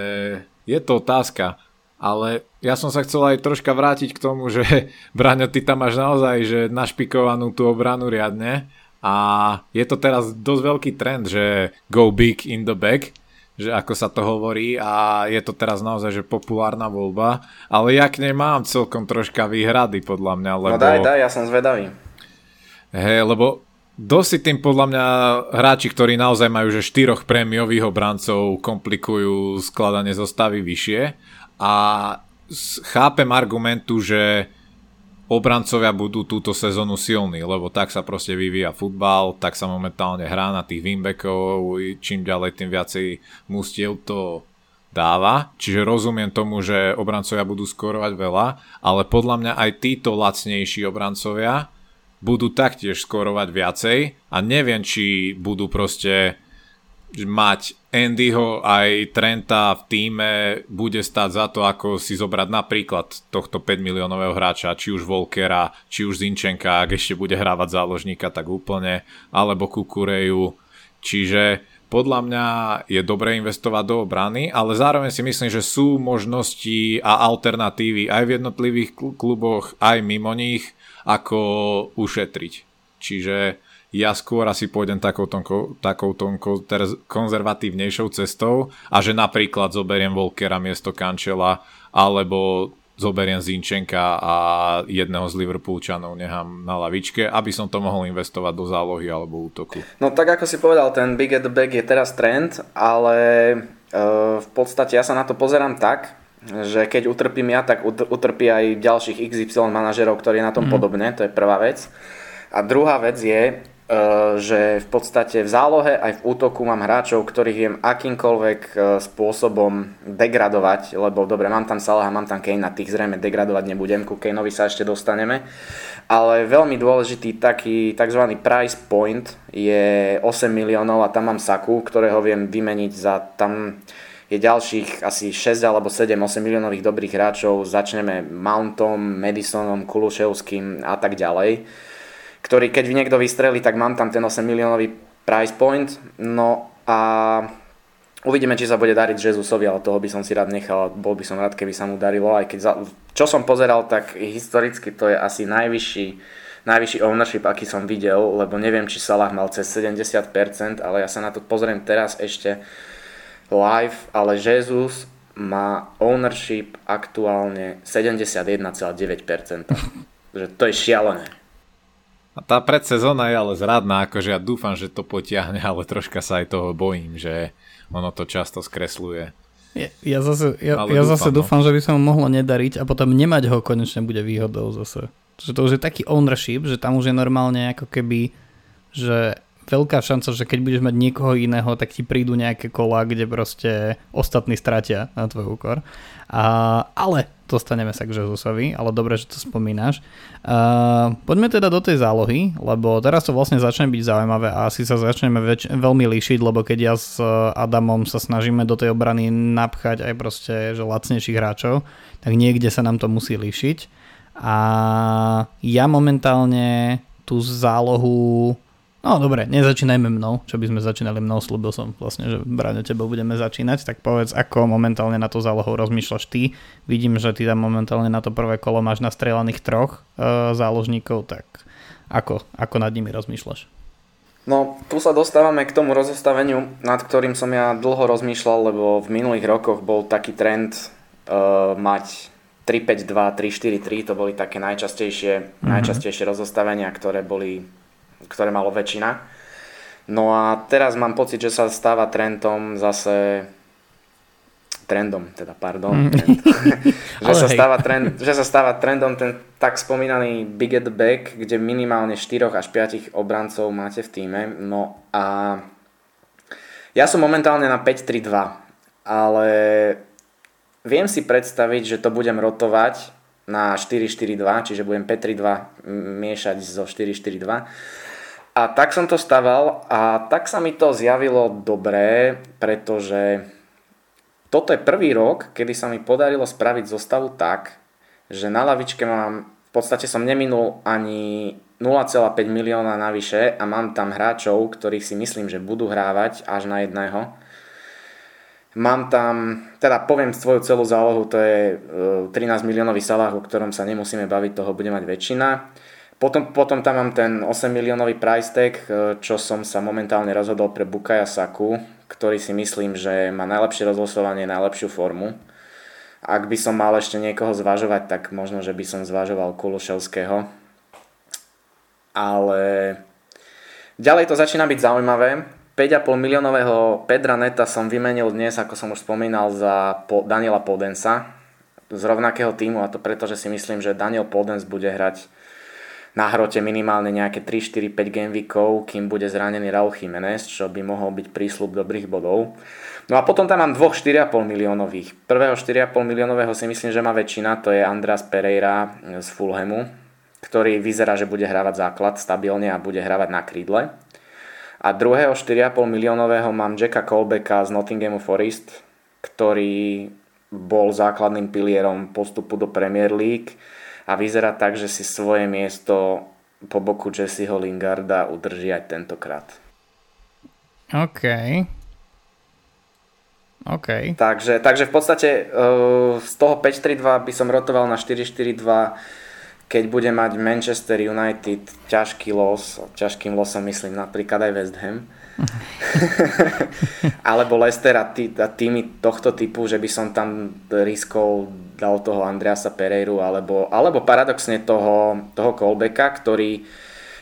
je to otázka. Ale ja som sa chcel aj troška vrátiť k tomu, že Braňo, ty tam máš naozaj že našpikovanú tú obranu riadne a je to teraz dosť veľký trend, že go big in the back, že ako sa to hovorí a je to teraz naozaj že populárna voľba, ale ja k nej mám celkom troška výhrady podľa mňa. Lebo... No daj, daj, ja som zvedavý. Hej, lebo dosť tým podľa mňa hráči, ktorí naozaj majú že štyroch prémiových obrancov, komplikujú skladanie zostavy vyššie. A chápem argumentu, že obrancovia budú túto sezónu silní, lebo tak sa proste vyvíja futbal, tak sa momentálne hrá na tých wingbackov, čím ďalej tým viacej mústiev to dáva. Čiže rozumiem tomu, že obrancovia budú skorovať veľa, ale podľa mňa aj títo lacnejší obrancovia budú taktiež skorovať viacej a neviem, či budú proste mať Andyho aj Trenta v týme bude stáť za to, ako si zobrať napríklad tohto päť miliónového hráča, či už Volkera, či už Zinchenka, ak ešte bude hrávať záložníka, tak úplne, alebo Cucurellu. Čiže podľa mňa je dobre investovať do obrany, ale zároveň si myslím, že sú možnosti a alternatívy aj v jednotlivých kluboch, aj mimo nich, ako ušetriť. Čiže ja skôr asi pôjdem takouto takou konzervatívnejšou cestou a že napríklad zoberiem Volkera miesto Cancela alebo zoberiem Zinchenka a jedného z Liverpoolčanov nechám na lavičke, aby som to mohol investovať do zálohy alebo útoku. No tak ako si povedal, ten big at the back je teraz trend, ale e, v podstate ja sa na to pozerám tak, že keď utrpím ja, tak utrpí aj ďalších iks ypsilon manažerov, ktorí na tom mm. podobne, to je prvá vec. A druhá vec je, že v podstate v zálohe aj v útoku mám hráčov, ktorých viem akýmkoľvek spôsobom degradovať, lebo dobre, mám tam Salaha, mám tam Kanea, tých zrejme degradovať nebudem, ku Kaneovi sa ešte dostaneme, ale veľmi dôležitý taký tzv. Price point je osem miliónov a tam mám Saku, ktorého viem vymeniť za tam je ďalších asi šesť alebo sedem osem miliónových dobrých hráčov, začneme Mountom, Madisonom, Kulusevským a tak ďalej, ktorý keď niekto vystrelí, tak mám tam ten osem miliónový price point. No a uvidíme, či sa bude dariť Jezusovi, ale toho by som si rád nechal, bol by som rád, keby sa mu darilo. Aj keď za... Čo som pozeral, tak historicky to je asi najvyšší, najvyšší ownership, aký som videl, lebo neviem, či Salah mal cez sedemdesiat percent, ale ja sa na to pozriem teraz ešte live, ale Jesus má ownership aktuálne sedemdesiatjeden celá deväť percent. Takže to je šialené. A tá predsezóna je ale zradná, akože ja dúfam, že to potiahne, ale troška sa aj toho bojím, že ono to často skresluje. Ja, ja zase, ja, ja dúfam, zase dúfam, no. že by sa mu mohlo nedariť a potom nemať ho konečne bude výhodou zase. Že to už je taký ownership, že tam už je normálne ako keby, že veľká šanca, že keď budeš mať niekoho iného, tak ti prídu nejaké kola, kde proste ostatní stratia na tvoj úkor. A, ale... dostaneme sa k Jezusovi, ale dobre, že to spomínaš. Uh, poďme teda do tej zálohy, lebo teraz to vlastne začne byť zaujímavé a asi sa začneme väč- veľmi líšiť, lebo keď ja s Adamom sa snažíme do tej obrany napchať aj proste že lacnejších hráčov, tak niekde sa nám to musí líšiť. A ja momentálne tú zálohu... No dobre, nezačínajme mnou, čo by sme začínali mnou, slúbil som vlastne, že Braňo, tebou budeme začínať, tak povedz, ako momentálne na to zálohou rozmýšľaš ty. Vidím, že ty tam momentálne na to prvé kolo máš nastrelaných troch e, záložníkov, tak ako, ako nad nimi rozmýšľaš? No, tu sa dostávame k tomu rozostaveniu, nad ktorým som ja dlho rozmýšľal, lebo v minulých rokoch bol taký trend e, mať tri päť dva, tri štyri tri, to boli také najčastejšie, mm-hmm. najčastejšie rozostavenia, ktoré boli... ktoré malo väčšina. No a teraz mám pocit, že sa stáva trendom zase trendom, teda pardon, trend. že, sa stáva trend, že sa stáva trendom ten tak spomínaný big at the back, kde minimálne štyri až päť obrancov máte v tíme. No a ja som momentálne na päť tri dva, ale viem si predstaviť, že to budem rotovať na štyri štyri dva, čiže budem päť tri dva miešať so štyri štyri dva. A tak som to staval a tak sa mi to zjavilo dobré, pretože toto je prvý rok, kedy sa mi podarilo spraviť zostavu tak, že na lavičke mám, v podstate som neminul ani nula celá päť milióna navyše a mám tam hráčov, ktorých si myslím, že budú hrávať až na jedného. Mám tam, teda poviem svoju celú zálohu, to je trinásť miliónový Salah, o ktorom sa nemusíme baviť, toho bude mať väčšina. Potom, potom tam mám ten osem miliónový price tag, čo som sa momentálne rozhodol pre Bukaya Saku, ktorý si myslím, že má najlepšie rozlosovanie, najlepšiu formu. Ak by som mal ešte niekoho zvažovať, tak možno, že by som zvažoval Kulusevského. Ale ďalej to začína byť zaujímavé. päť celá päť miliónového Pedra Neta som vymenil dnes, ako som už spomínal, za Daniela Podensa. z rovnakého tímu, a to preto, že si myslím, že Daniel Podens bude hrať na hrote minimálne nejaké tri štyri päť gameweekov, kým bude zranený Raúl Jiménez, čo by mohol byť prísľub dobrých bodov. No a potom tam mám dvoch štyri a pol miliónových. Prvého štyri a pol miliónového si myslím, že má väčšina, to je András Pereira z Fulhamu, ktorý vyzerá, že bude hrávať základ stabilne a bude hrávať na krídle. A druhého štyri a pol miliónového mám Jacka Colbacka z Nottinghamu Forest, ktorý bol základným pilierom postupu do Premier League a vyzerá tak, že si svoje miesto po boku Jesseho Lingarda udrží aj tentokrát. OK. OK. Takže, takže v podstate uh, z toho päť tri dva by som rotoval na štyri štyri dva, keď bude mať Manchester United ťažký los. Ťažkým losom myslím napríklad aj West Ham. Alebo Leicester a, tý, a týmy tohto typu, že by som tam riskol dal toho Andreasa Pereiru alebo, alebo paradoxne toho, toho Colbacka, ktorý,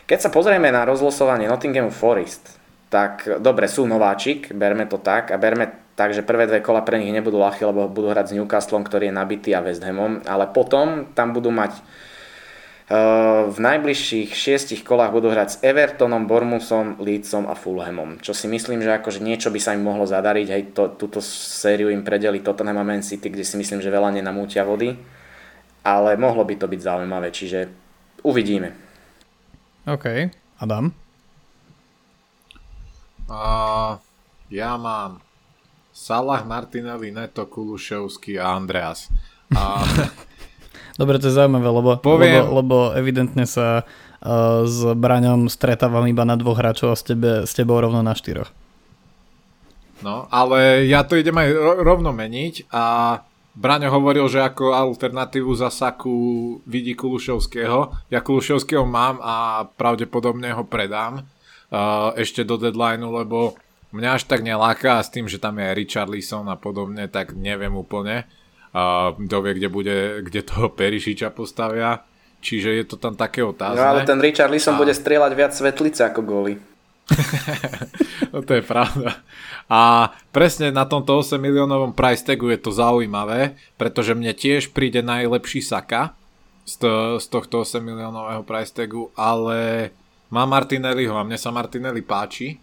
keď sa pozrieme na rozlosovanie Nottinghamu Forest, tak dobre, sú nováčik, berme to tak a berme tak, že prvé dve kola pre nich nebudú ľahké, lebo budú hrať s Newcastlom, ktorý je nabitý, a West Hamom, ale potom tam budú mať uh, v najbližších šiestich kolách budú hrať s Evertonom, Bournemouthom, Leedsom a Fulhamom, čo si myslím, že akože niečo by sa im mohlo zadariť. Hej, to, túto sériu im predeli Tottenham a Man City, kde si myslím, že veľa nenamútia vody, ale mohlo by to byť zaujímavé, čiže uvidíme. OK, Adam? Uh, ja mám Salah, Martinovi, Neto, Kulusevski a Andreas. A... Dobre, to je zaujímavé, lebo, poviem... lebo, lebo evidentne sa uh, s Braňom stretávam iba na dvoch hráčov a s, tebe, s tebou rovno na štyroch. No, ale ja to idem aj rovno meniť a Braňo hovoril, že ako alternatívu za Saku vidí Kulusevského. Ja Kulusevského mám a pravdepodobne ho predám uh, ešte do deadlineu, lebo mňa až tak neláka, a s tým, že tam je Richarlison a podobne, tak neviem úplne. Uh, kto vie, kde, bude, kde toho Perišiča postavia. Čiže je to tam také otázne. No ale ten Richarlison a... bude strieľať viac svetlice ako góly. No to je pravda. A presne na tomto osem miliónovom price tagu je to zaujímavé, pretože mne tiež príde najlepší Saka z, to, z tohto osem miliónového price tagu, ale má Martinelliho a mne sa Martinelli páči.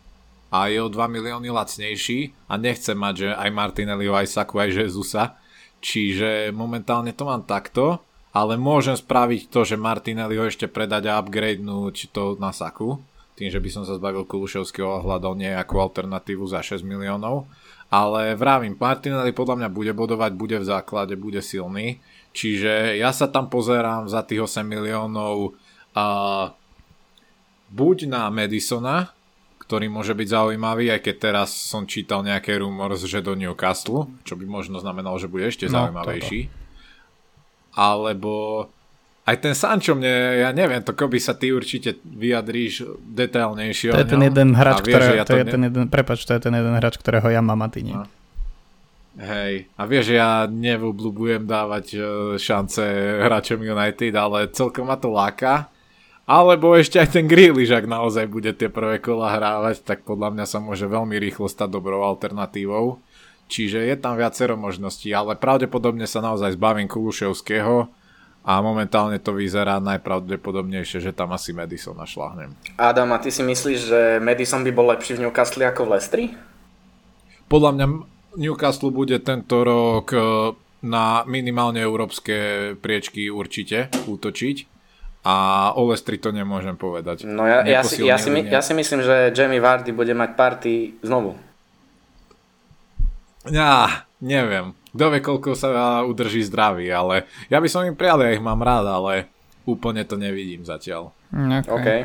A je o dva milióny lacnejší a nechcem mať, že aj Martinelliho, aj Saku, aj Jezusa. Čiže momentálne to mám takto, ale môžem spraviť to, že Martinelliho ešte predať a upgradenúť to na Saku, tým, že by som sa zbavil Kulusevského a hľadal nejakú alternatívu za šesť miliónov. Ale vravím, Martinelli podľa mňa bude bodovať, bude v základe, bude silný. Čiže ja sa tam pozerám za tých osem miliónov uh, buď na Madisona, ktorý môže byť zaujímavý, aj keď teraz som čítal nejaké rumor, že do Newcastle, čo by možno znamenalo, že bude ešte zaujímavejší. No, alebo aj ten Sancho, mne, ja neviem, to Koby sa ty určite vyjadríš detailnejšie. To je ten jeden hráč, ktoré, ja to je ne... ten jeden, prepáč, to je ten jeden hráč, ktorého ja mám a ty nie. Hej, a vieš, ja neobľúbujem dávať šance hráčom United, ale celkom ma to láka. Alebo ešte aj ten Grealish, ak naozaj bude tie prvé kola hrávať, tak podľa mňa sa môže veľmi rýchlo stať dobrou alternatívou. Čiže je tam viacero možností, ale pravdepodobne sa naozaj zbavím Kulusevského a momentálne to vyzerá najpravdepodobnejšie, že tam asi Madison našláhnem. Adam, a ty si myslíš, že Madison by bol lepší v Newcastle ako v Leicesteri? Podľa mňa Newcastle bude tento rok na minimálne európske priečky určite útočiť. A o Leicesteri to nemôžem povedať. No ja, ja, si, ja, si my, ja si myslím, že Jamie Vardy bude mať party znovu. Ja neviem. Kto vie, koľko sa udrží zdravý, ale ja by som im prial, ja ich mám rád, ale úplne to nevidím zatiaľ. OK. okay.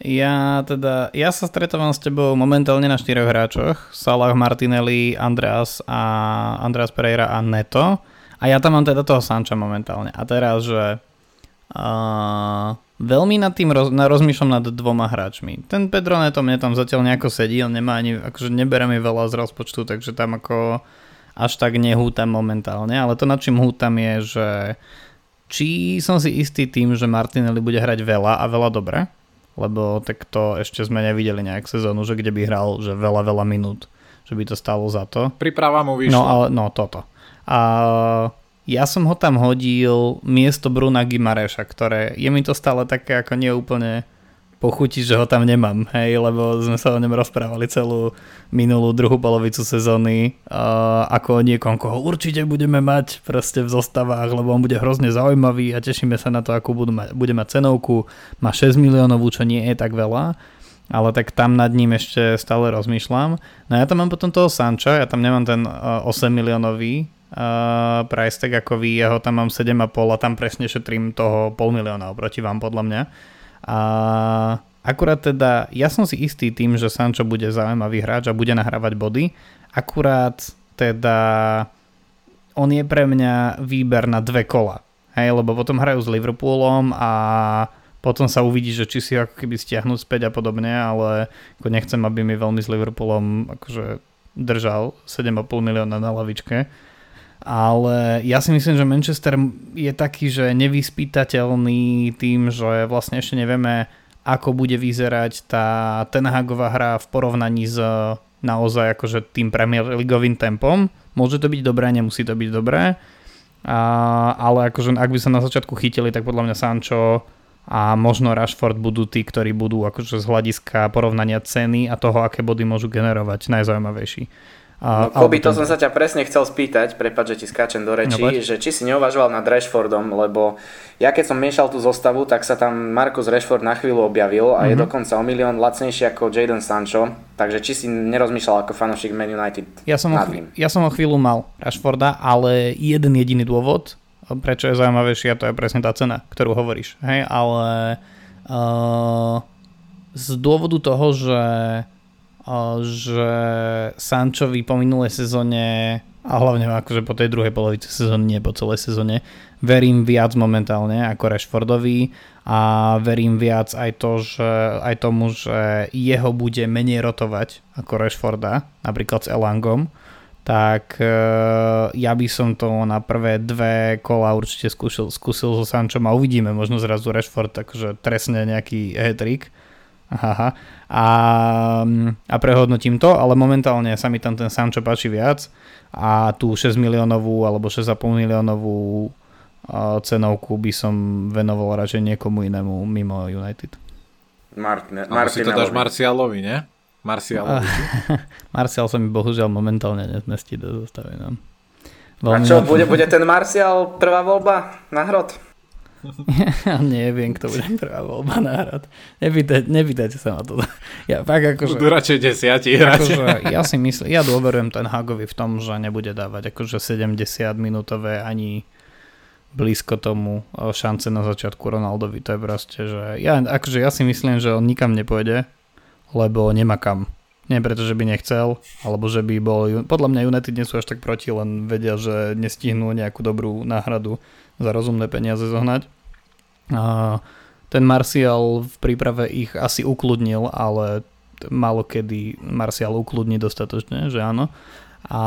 Ja teda, ja sa stretávam s tebou momentálne na štyroch hráčoch. Salah, Martinelli, Andreas a Andreas Pereira a Neto. A ja tam mám teda toho Sancha momentálne. A teraz, že Uh, veľmi nad tým roz, na, rozmýšľam nad dvoma hráčmi. Ten Pedro Neto mne tam zatiaľ nejako sedí, on nemá ani, akože nebere mi veľa z rozpočtu, takže tam ako až tak nehútam momentálne, ale to, nad čím hútam, je, že či som si istý tým, že Martinelli bude hrať veľa a veľa dobre, lebo tak to ešte sme nevideli nejak sezónu, že kde by hral, že veľa, veľa minút, že by to stálo za to. Príprava mu vyšla. No, ale, no toto. A Ja som ho tam hodil miesto Bruna Gimareša, ktoré je mi to stále také ako neúplne pochutí, že ho tam nemám, hej, lebo sme sa o ňom rozprávali celú minulú druhú polovicu sezóny uh, ako o niekom, koho určite budeme mať proste v zostavách, lebo on bude hrozne zaujímavý a tešíme sa na to, akú budú mať, bude mať cenovku, má šesť miliónovú, čo nie je tak veľa, ale tak tam nad ním ešte stále rozmýšľam. No ja tam mám potom toho Sancha, ja tam nemám ten uh, osem miliónový uh, price tag ako vy, ja ho tam mám sedem a pol a tam presne šetrím toho pol milióna oproti vám podľa mňa. A akurát teda, ja som si istý tým, že Sancho bude zaujímavý hráč a bude nahrávať body, akurát teda on je pre mňa výber na dve kola, hej, lebo potom hrajú s Liverpoolom a potom sa uvidí, že či si ho ako keby stiahnuť späť a podobne, ale ako nechcem, aby mi veľmi s Liverpoolom akože držal sedem a pol milióna na lavičke. Ale ja si myslím, že Manchester je taký, že nevyspytateľný tým, že vlastne ešte nevieme, ako bude vyzerať tá Ten Hagová hra v porovnaní s naozaj akože tým Premier Leagueovým tempom. Môže to byť dobré, nemusí to byť dobré. A, ale akože ak by sa na začiatku chytili, tak podľa mňa Sancho a možno Rashford budú tí, ktorí budú akože z hľadiska porovnania ceny a toho, aké body môžu generovať, najzaujímavejší. No, Koby, to som sa ťa presne chcel spýtať, prepáč, že ti skáčem do reči, no, že či si neuvažoval nad Rashfordom, lebo ja keď som miešal tú zostavu, tak sa tam Marcus Rashford na chvíľu objavil a mm-hmm. je dokonca o milión lacnejší ako Jadon Sancho, takže či si nerozmýšľal ako fanúšik Man United ja som nad ním? Ja som o chvíľu mal Rashforda, ale jeden jediný dôvod, prečo je zaujímavejší, a to je presne tá cena, ktorú hovoríš, hej, ale uh, z dôvodu toho, že že Sanchovi po minulej sezóne a hlavne akože po tej druhej polovici sezóny, nie po celej sezóne, verím viac momentálne ako Rashfordovi a verím viac aj, to, že, aj tomu, že jeho bude menej rotovať ako Rashforda, napríklad s Elangom, tak ja by som to na prvé dve kola určite skúsil, skúsil so Sanchom a uvidíme, možno zrazu Rashford takže trestne nejaký hat-trick. Aha. A, a prehodnotím to, ale momentálne sa mi tam ten Sancho páči viac a tú šesť miliónovú alebo šesť a pol miliónovú cenovku by som venoval radšej niekomu inému mimo United. Martin, Martin, si to dáš Marcialovi, ne? Marcialovi. Marcial sa mi bohužiaľ momentálne nezmestí do zostavy. No. A čo, bude, bude ten Marcial prvá voľba na hrod? Ja neviem, kto bude prvá voľba na hrad. Nepýtajte, nepýtajte sa na to. Ja fakt akože... Budú radšej desiatí akože, ja si myslím, ja dôverujem Ten Hagovi v tom, že nebude dávať akože sedemdesiatminútové ani blízko tomu šance na začiatku Ronaldovi. To je proste, že... Ja, akože ja si myslím, že on nikam nepôjde, lebo nemá kam. Nie preto, že by nechcel, alebo že by bol... Podľa mňa United nie sú až tak proti, len vedia, že nestihnú nejakú dobrú náhradu za rozumné peniaze zohnať. A ten Marcial v príprave ich asi ukludnil, ale málo kedy Marcial ukludní dostatočne, že áno. A,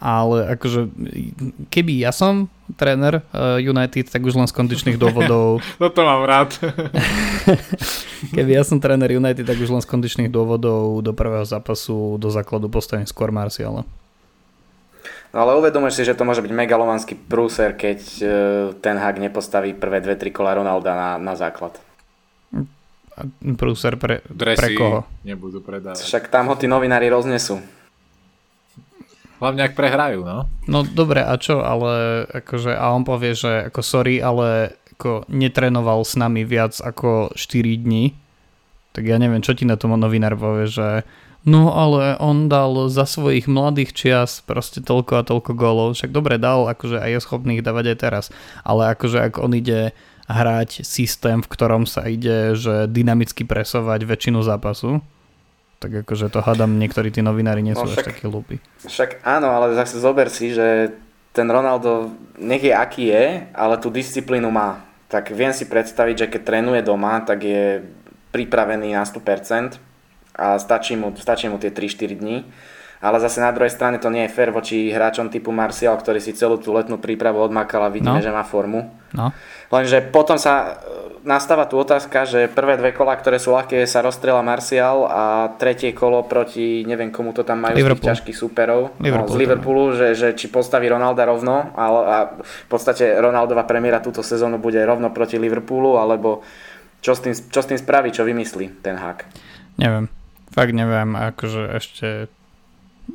ale akože keby ja som tréner United, tak už len z kondičných dôvodov... No to mám rád. Keby ja som tréner United, tak už len z kondičných dôvodov do prvého zápasu do základu postavím skôr Marciala. No ale uvedomuješ si, že to môže byť megalomanský prúser, keď Ten Hag nepostaví prvé dve tri kola Ronalda na, na základ. Prúser pre, pre koho? Nebudú predávať. Však tam ho tí novinári roznesú. Hlavne ak prehrajú, no. No dobre, a čo, ale akože, a on povie, že ako sorry, ale ako netrénoval s nami viac ako štyri dni, tak ja neviem, čo ti na tom novinár povie, že no ale on dal za svojich mladých čias proste toľko a toľko gólov, však dobre dal, akože aj je schopný ich dávať aj teraz, ale akože ak on ide hrať systém, v ktorom sa ide, že dynamicky presovať väčšinu zápasu, tak akože to hádam, niektorí tí novinári nie sú no, však, až takí hlúpi. Však áno, ale zase zober si, že ten Ronaldo nech je aký je, ale tú disciplínu má, tak viem si predstaviť, že keď trénuje doma, tak je pripravený na sto percent a stačí mu, stačí mu tie tri štyri dni. ale zase na druhej strane to nie je fér voči hráčom typu Martial, ktorý si celú tú letnú prípravu odmakal a vidíme, no. že má formu. No. Lenže potom sa nastáva tu otázka, že prvé dve kola, ktoré sú ľahké, sa rozstrela Martial a tretie kolo proti neviem komu to tam majú Liverpool. Z ťažkých súperov Liverpool, no, z Liverpoolu, že, že či postaví Ronalda rovno a, a v podstate Ronaldova premiéra túto sezónu bude rovno proti Liverpoolu, alebo čo s tým, čo s tým spraví, čo vymyslí ten Hag. Neviem, fakt neviem, akože ešte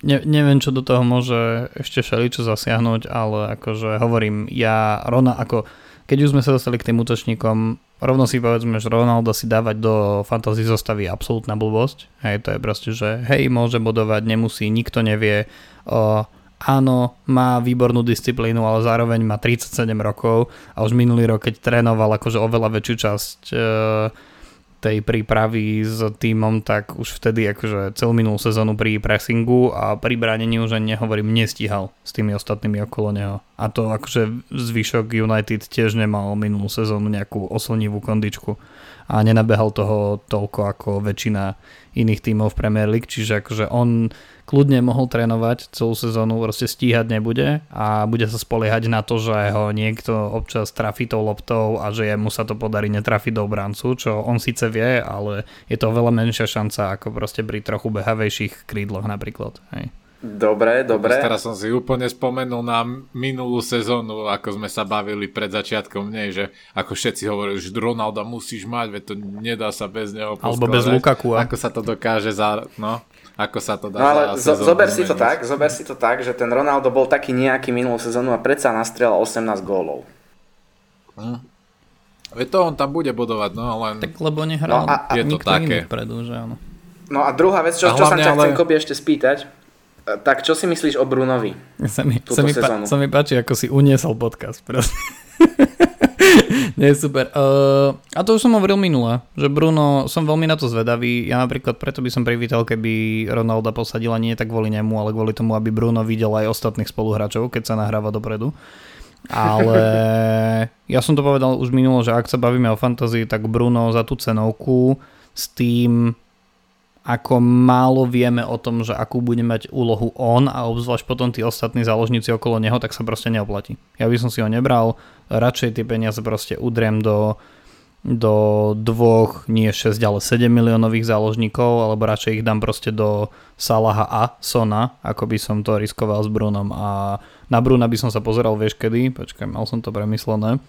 Ne, neviem, čo do toho môže ešte všeličo zasiahnuť, ale akože hovorím, ja rovno ako keď už sme sa dostali k tým útočníkom, rovno si povedzme, že Ronaldo si dávať do fantasy zostaví absolútna blbosť. Hej, to je proste, že hej, môže bodovať, nemusí, nikto nevie. O, áno, má výbornú disciplínu, ale zároveň má tridsaťsedem rokov a už minulý rok, keď trénoval akože oveľa väčšiu časť e, tej prípravy s tímom, tak už vtedy akože celú minulú sezónu pri pressingu a pri bránení už ani nehovorím, nestíhal s tými ostatnými okolo neho. A to akože zvyšok United tiež nemal minulú sezónu nejakú oslnivú kondičku a nenabehal toho toľko ako väčšina iných tímov v Premier League, čiže akože on kľudne mohol trénovať celú sezónu, proste stíhať nebude a bude sa spoliehať na to, že ho niekto občas trafí tou loptou a že jemu sa to podarí netrafiť do obrancu, čo on síce vie, ale je to veľa menšia šanca ako proste pri trochu behavejších krídloch napríklad. Hej. Dobre, dobre. Teraz som si úplne spomenul na minulú sezónu, ako sme sa bavili pred začiatkom nej, že ako všetci hovorili, že Ronalda musíš mať, veď to nedá sa bez neho poskladať. Alebo bez Lukaku. Ako sa to dokáže za... No, ako sa to dá no, ale za zo, zober si to tak, zober si to tak, že ten Ronaldo bol taký nejaký minulú sezónu a predsa nastrieľal osemnásť gólov. Hm. Veď to on tam bude bodovať, no len... Tak lebo nehral. No, a, a, je to také. Predu, že áno. No a druhá vec, čo, čo sa ťa ale... chcem Kobi ešte spýtať... Tak čo si myslíš o Brunovi? Sa mi, sa mi, pa, sa mi páči, ako si uniesol podcast. Nie, super. Uh, a to už som hovoril minule, že Bruno, som veľmi na to zvedavý. Ja napríklad preto by som privítal, keby Ronalda posadila nie tak kvôli nemu, ale kvôli tomu, aby Bruno videl aj ostatných spoluhráčov, keď sa nahráva dopredu. Ale ja som to povedal už minulo, že ak sa bavíme o fantázii, tak Bruno za tú cenovku s tým... ako málo vieme o tom, že akú bude mať úlohu on a obzvlášť potom tí ostatní záložníci okolo neho, tak sa proste neoplatí. Ja by som si ho nebral, radšej tie peniaze proste udriem do, do dvoch, nie šesť, ale sedem miliónových záložníkov, alebo radšej ich dám proste do Salaha a Sona, ako by som to riskoval s Brunom. A na Bruna by som sa pozeral, vieš kedy, počkaj, mal som to premyslené,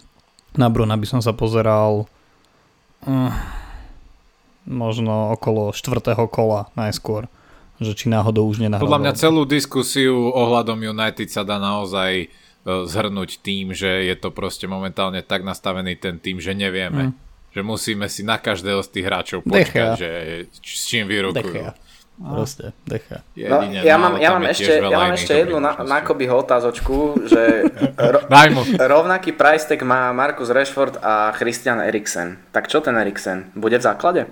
na Bruna by som sa pozeral... Uh. možno okolo štvrtého kola najskôr, že či náhodou už nenahradil. Podľa mňa celú diskusiu ohľadom United sa dá naozaj zhrnúť tým, že je to proste momentálne tak nastavený ten tým, že nevieme. Mm. Že musíme si na každého z tých hráčov počkať, že s čím vyrukujú. Proste, dechá. No, ja mám, ja mám ešte, ja mám ešte jednu na, na Kobyho otázočku, že ro, rovnaký price tag má Marcus Rashford a Christian Eriksen. Tak čo ten Eriksen? Bude v základe?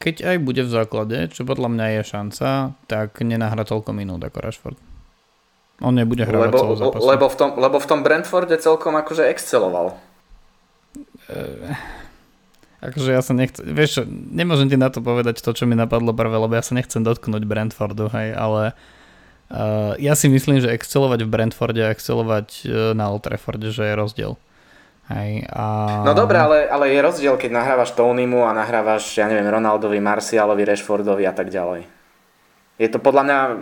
Keď aj bude v základe, čo podľa mňa je šanca, tak nenahrá toľko minút ako Rashford. On nebude hrávať lebo, celú zápasu. Lebo v tom, lebo v tom Brentforde celkom akože exceloval. E- akože ja sa nechcem, vieš, nemôžem ti na to povedať to, čo mi napadlo prvé, lebo ja sa nechcem dotknúť Brentfordu, hej, ale uh, ja si myslím, že excelovať v Brentforde a excelovať uh, na Old Trafforde, že je rozdiel. Hej, a... No dobré, ale, ale je rozdiel, keď nahrávaš Tonymu a nahrávaš, ja neviem, Ronaldovi, Martialovi, Rashfordovi a tak ďalej. Je to podľa mňa e,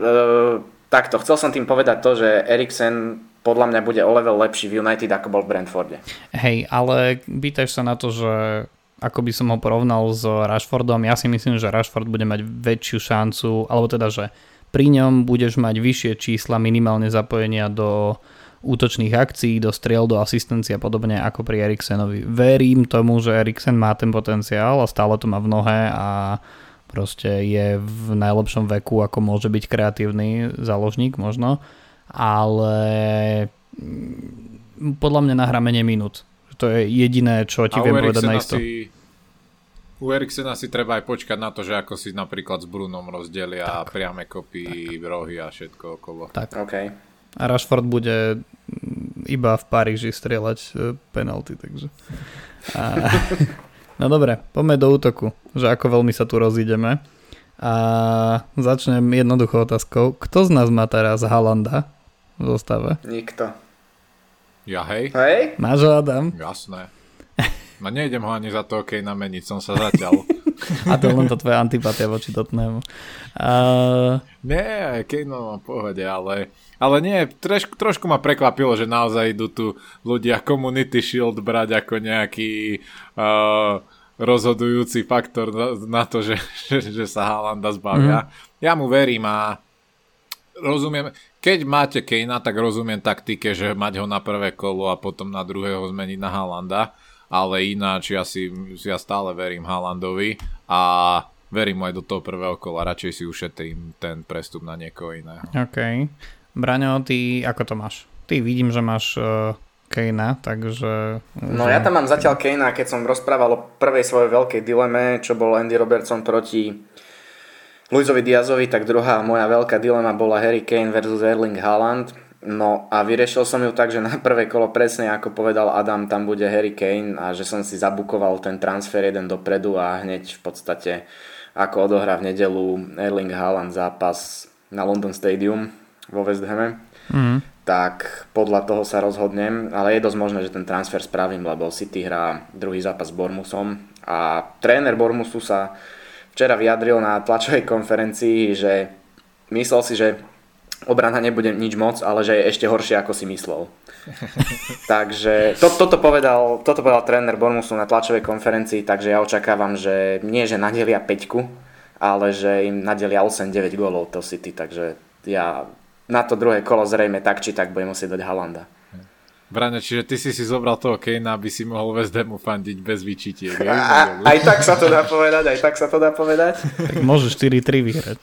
takto. Chcel som tým povedať to, že Eriksen podľa mňa bude o level lepší v United, ako bol v Brentforde. Hej, ale pýtaš sa na to, že ako by som ho porovnal s Rashfordom, ja si myslím, že Rashford bude mať väčšiu šancu, alebo teda, že pri ňom budeš mať vyššie čísla minimálne zapojenia do útočných akcií, do striel, do asistencia podobne ako pri Eriksenovi. Verím tomu, že Eriksen má ten potenciál a stále to má v nohe a proste je v najlepšom veku, ako môže byť kreatívny záložník možno, ale podľa mňa nahrá menej minút. To je jediné, čo ti a viem povedať naisto. Si, u Eriksena si treba aj počkať na to, že ako si napríklad s Brunom rozdelia priame kopy, rohy a všetko okolo. Tak. Okay. A Rashford bude iba v Paríži strieľať penalty, takže... A... No dobre, poďme do útoku, že ako veľmi sa tu rozídeme. A začnem jednoduchou otázkou. Kto z nás má teraz Haalanda v zostave? Nikto. Ja hej? Hej? Máš ho, Adam? Jasné. No nejdem ho ani za to okej nameniť, som sa zatiaľ. A to len to tvoja antipatia voči Tottenhamu. Uh... Nie, Kejno mám pohode, ale, ale nie, troš, trošku ma prekvapilo, že naozaj idú tu ľudia Community Shield brať ako nejaký uh, rozhodujúci faktor na to, že, že, že sa Haalanda zbavia. Mm. Ja mu verím a rozumiem, keď máte Kejna, tak rozumiem taktike, že mať ho na prvé kolo a potom na druhého zmeniť na Haalanda. Ale ináč ja, si, ja stále verím Haalandovi a verím aj do toho prvého kola. Radšej si ušetrím ten prestup na niekoho iného. OK. Braňo, ty ako to máš? Ty vidím, že máš uh, Kanea, takže... No ja tam mám zatiaľ Kanea, keď som rozprával o prvej svojej veľkej dileme, čo bol Andy Robertson proti Luisovi Diazovi, tak druhá moja veľká dilema bola Harry Kane versus Erling Haaland. No a vyriešil som ju tak, že na prvé kolo presne ako povedal Adam, tam bude Harry Kane a že som si zabukoval ten transfer jeden dopredu a hneď v podstate ako odohrá v nedeľu Erling Haaland zápas na London Stadium vo West Hame, mm. tak podľa toho sa rozhodnem, ale je dosť možné, že ten transfer spravím, lebo City hrá druhý zápas s Bournemouthom a tréner Bournemouthu sa včera vyjadril na tlačovej konferencii, že myslel si, že obrana nebude nič moc, ale že je ešte horšie, ako si myslel. Takže to, toto, povedal, toto povedal tréner Bournemouthu na tlačovej konferencii, takže ja očakávam, že nie, že nadelia päťku, ale že im nadelia osem deväť gólov to City, takže ja na to druhé kolo zrejme tak či tak budem musieť dať Haalanda. Braňo, čiže ty si si zobral toho Kanea, aby si mohol West Hamu fandiť bez vyčitiek. Aj tak sa to dá povedať, aj tak sa to dá povedať. Tak môžeš štyri tri vyhrať.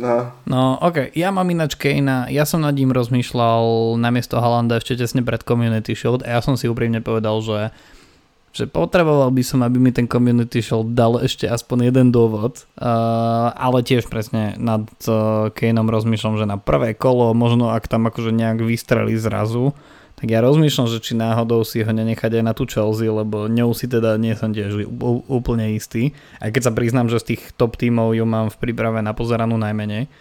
No. No, ok, ja mám ináč Kanea, ja som nad ním rozmýšľal namiesto Haalanda ešte tesne pred Community Shield a ja som si úprimne povedal, že, že potreboval by som, aby mi ten Community Shield dal ešte aspoň jeden dôvod, uh, ale tiež presne nad uh, Kaneom rozmýšľam, že na prvé kolo, možno ak tam akože nejak vystrelí zrazu, tak ja rozmýšľam, že či náhodou si ho nenechať aj na tú Chelsea, lebo ňou si teda nie som tiež úplne istý, aj keď sa priznám, že z tých top tímov ju mám v príprave na pozeranú najmenej.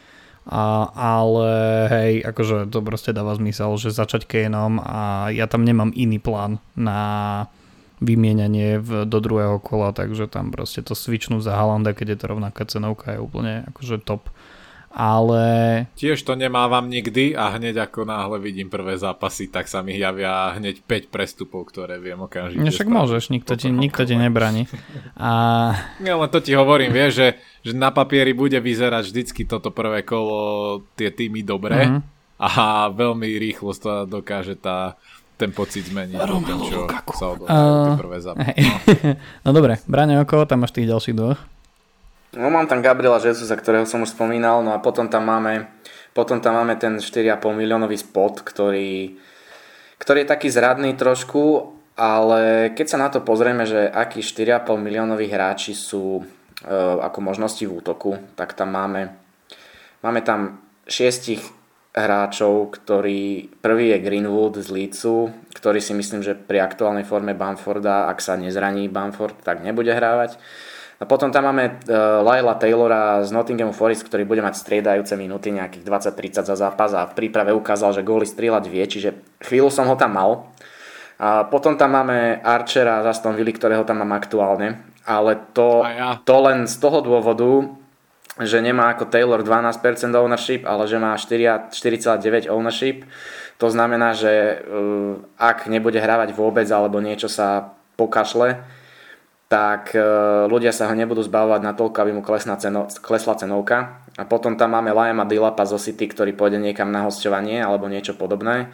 A, ale hej, akože to proste dáva zmysel, že začať Kaneom a ja tam nemám iný plán na vymienanie v, do druhého kola, takže tam proste to switchnúť za Haalanda, keď je to rovnaká cenovka, je úplne akože top. Ale... Tiež to nemávam nikdy a hneď ako náhle vidím prvé zápasy, tak sa mi javia hneď päť prestupov, ktoré viem okamžite. No však môžeš, nikto ti, nikto ti nebráni. A... Ja len to ti hovorím, vieš, že, že na papieri bude vyzerať vždycky toto prvé kolo tie týmy dobre mm-hmm. a veľmi rýchlo sa dokáže tá ten pocit zmeniť. Romelu Lukaku. Uh... No dobre, Braňo, koho tam máš tých ďalších dvoch? No mám tam Gabriela Jesusa, ktorého som už spomínal, no a potom tam máme, potom tam máme ten štyri a pol miliónový spot, ktorý, ktorý je taký zradný trošku, ale keď sa na to pozrieme, že akí štyri a pol miliónoví hráči sú e, ako možnosti v útoku, tak tam máme, máme tam šiestich hráčov, ktorý prvý je Greenwood z Leedsu, ktorý si myslím, že pri aktuálnej forme Bamforda, ak sa nezraní Bamford, tak nebude hrávať. A potom tam máme Lyla Taylora z Nottinghamu Forest, ktorý bude mať striedajúce minúty, nejakých dvadsať tridsať za zápas a v príprave ukázal, že góly strieľať vie, čiže chvíľu som ho tam mal. A potom tam máme Archera z Aston Villa, ktorého tam mám aktuálne, ale to, to len z toho dôvodu, že nemá ako Taylor dvanásť percent ownership, ale že má štyri celé deväť percent ownership. To znamená, že ak nebude hrávať vôbec alebo niečo sa pokašle, tak ľudia sa ho nebudú zbavovať na toľko, aby mu klesla, ceno, klesla cenovka. A potom tam máme Liama Dillapa zo City, ktorý pôjde niekam na hosťovanie alebo niečo podobné.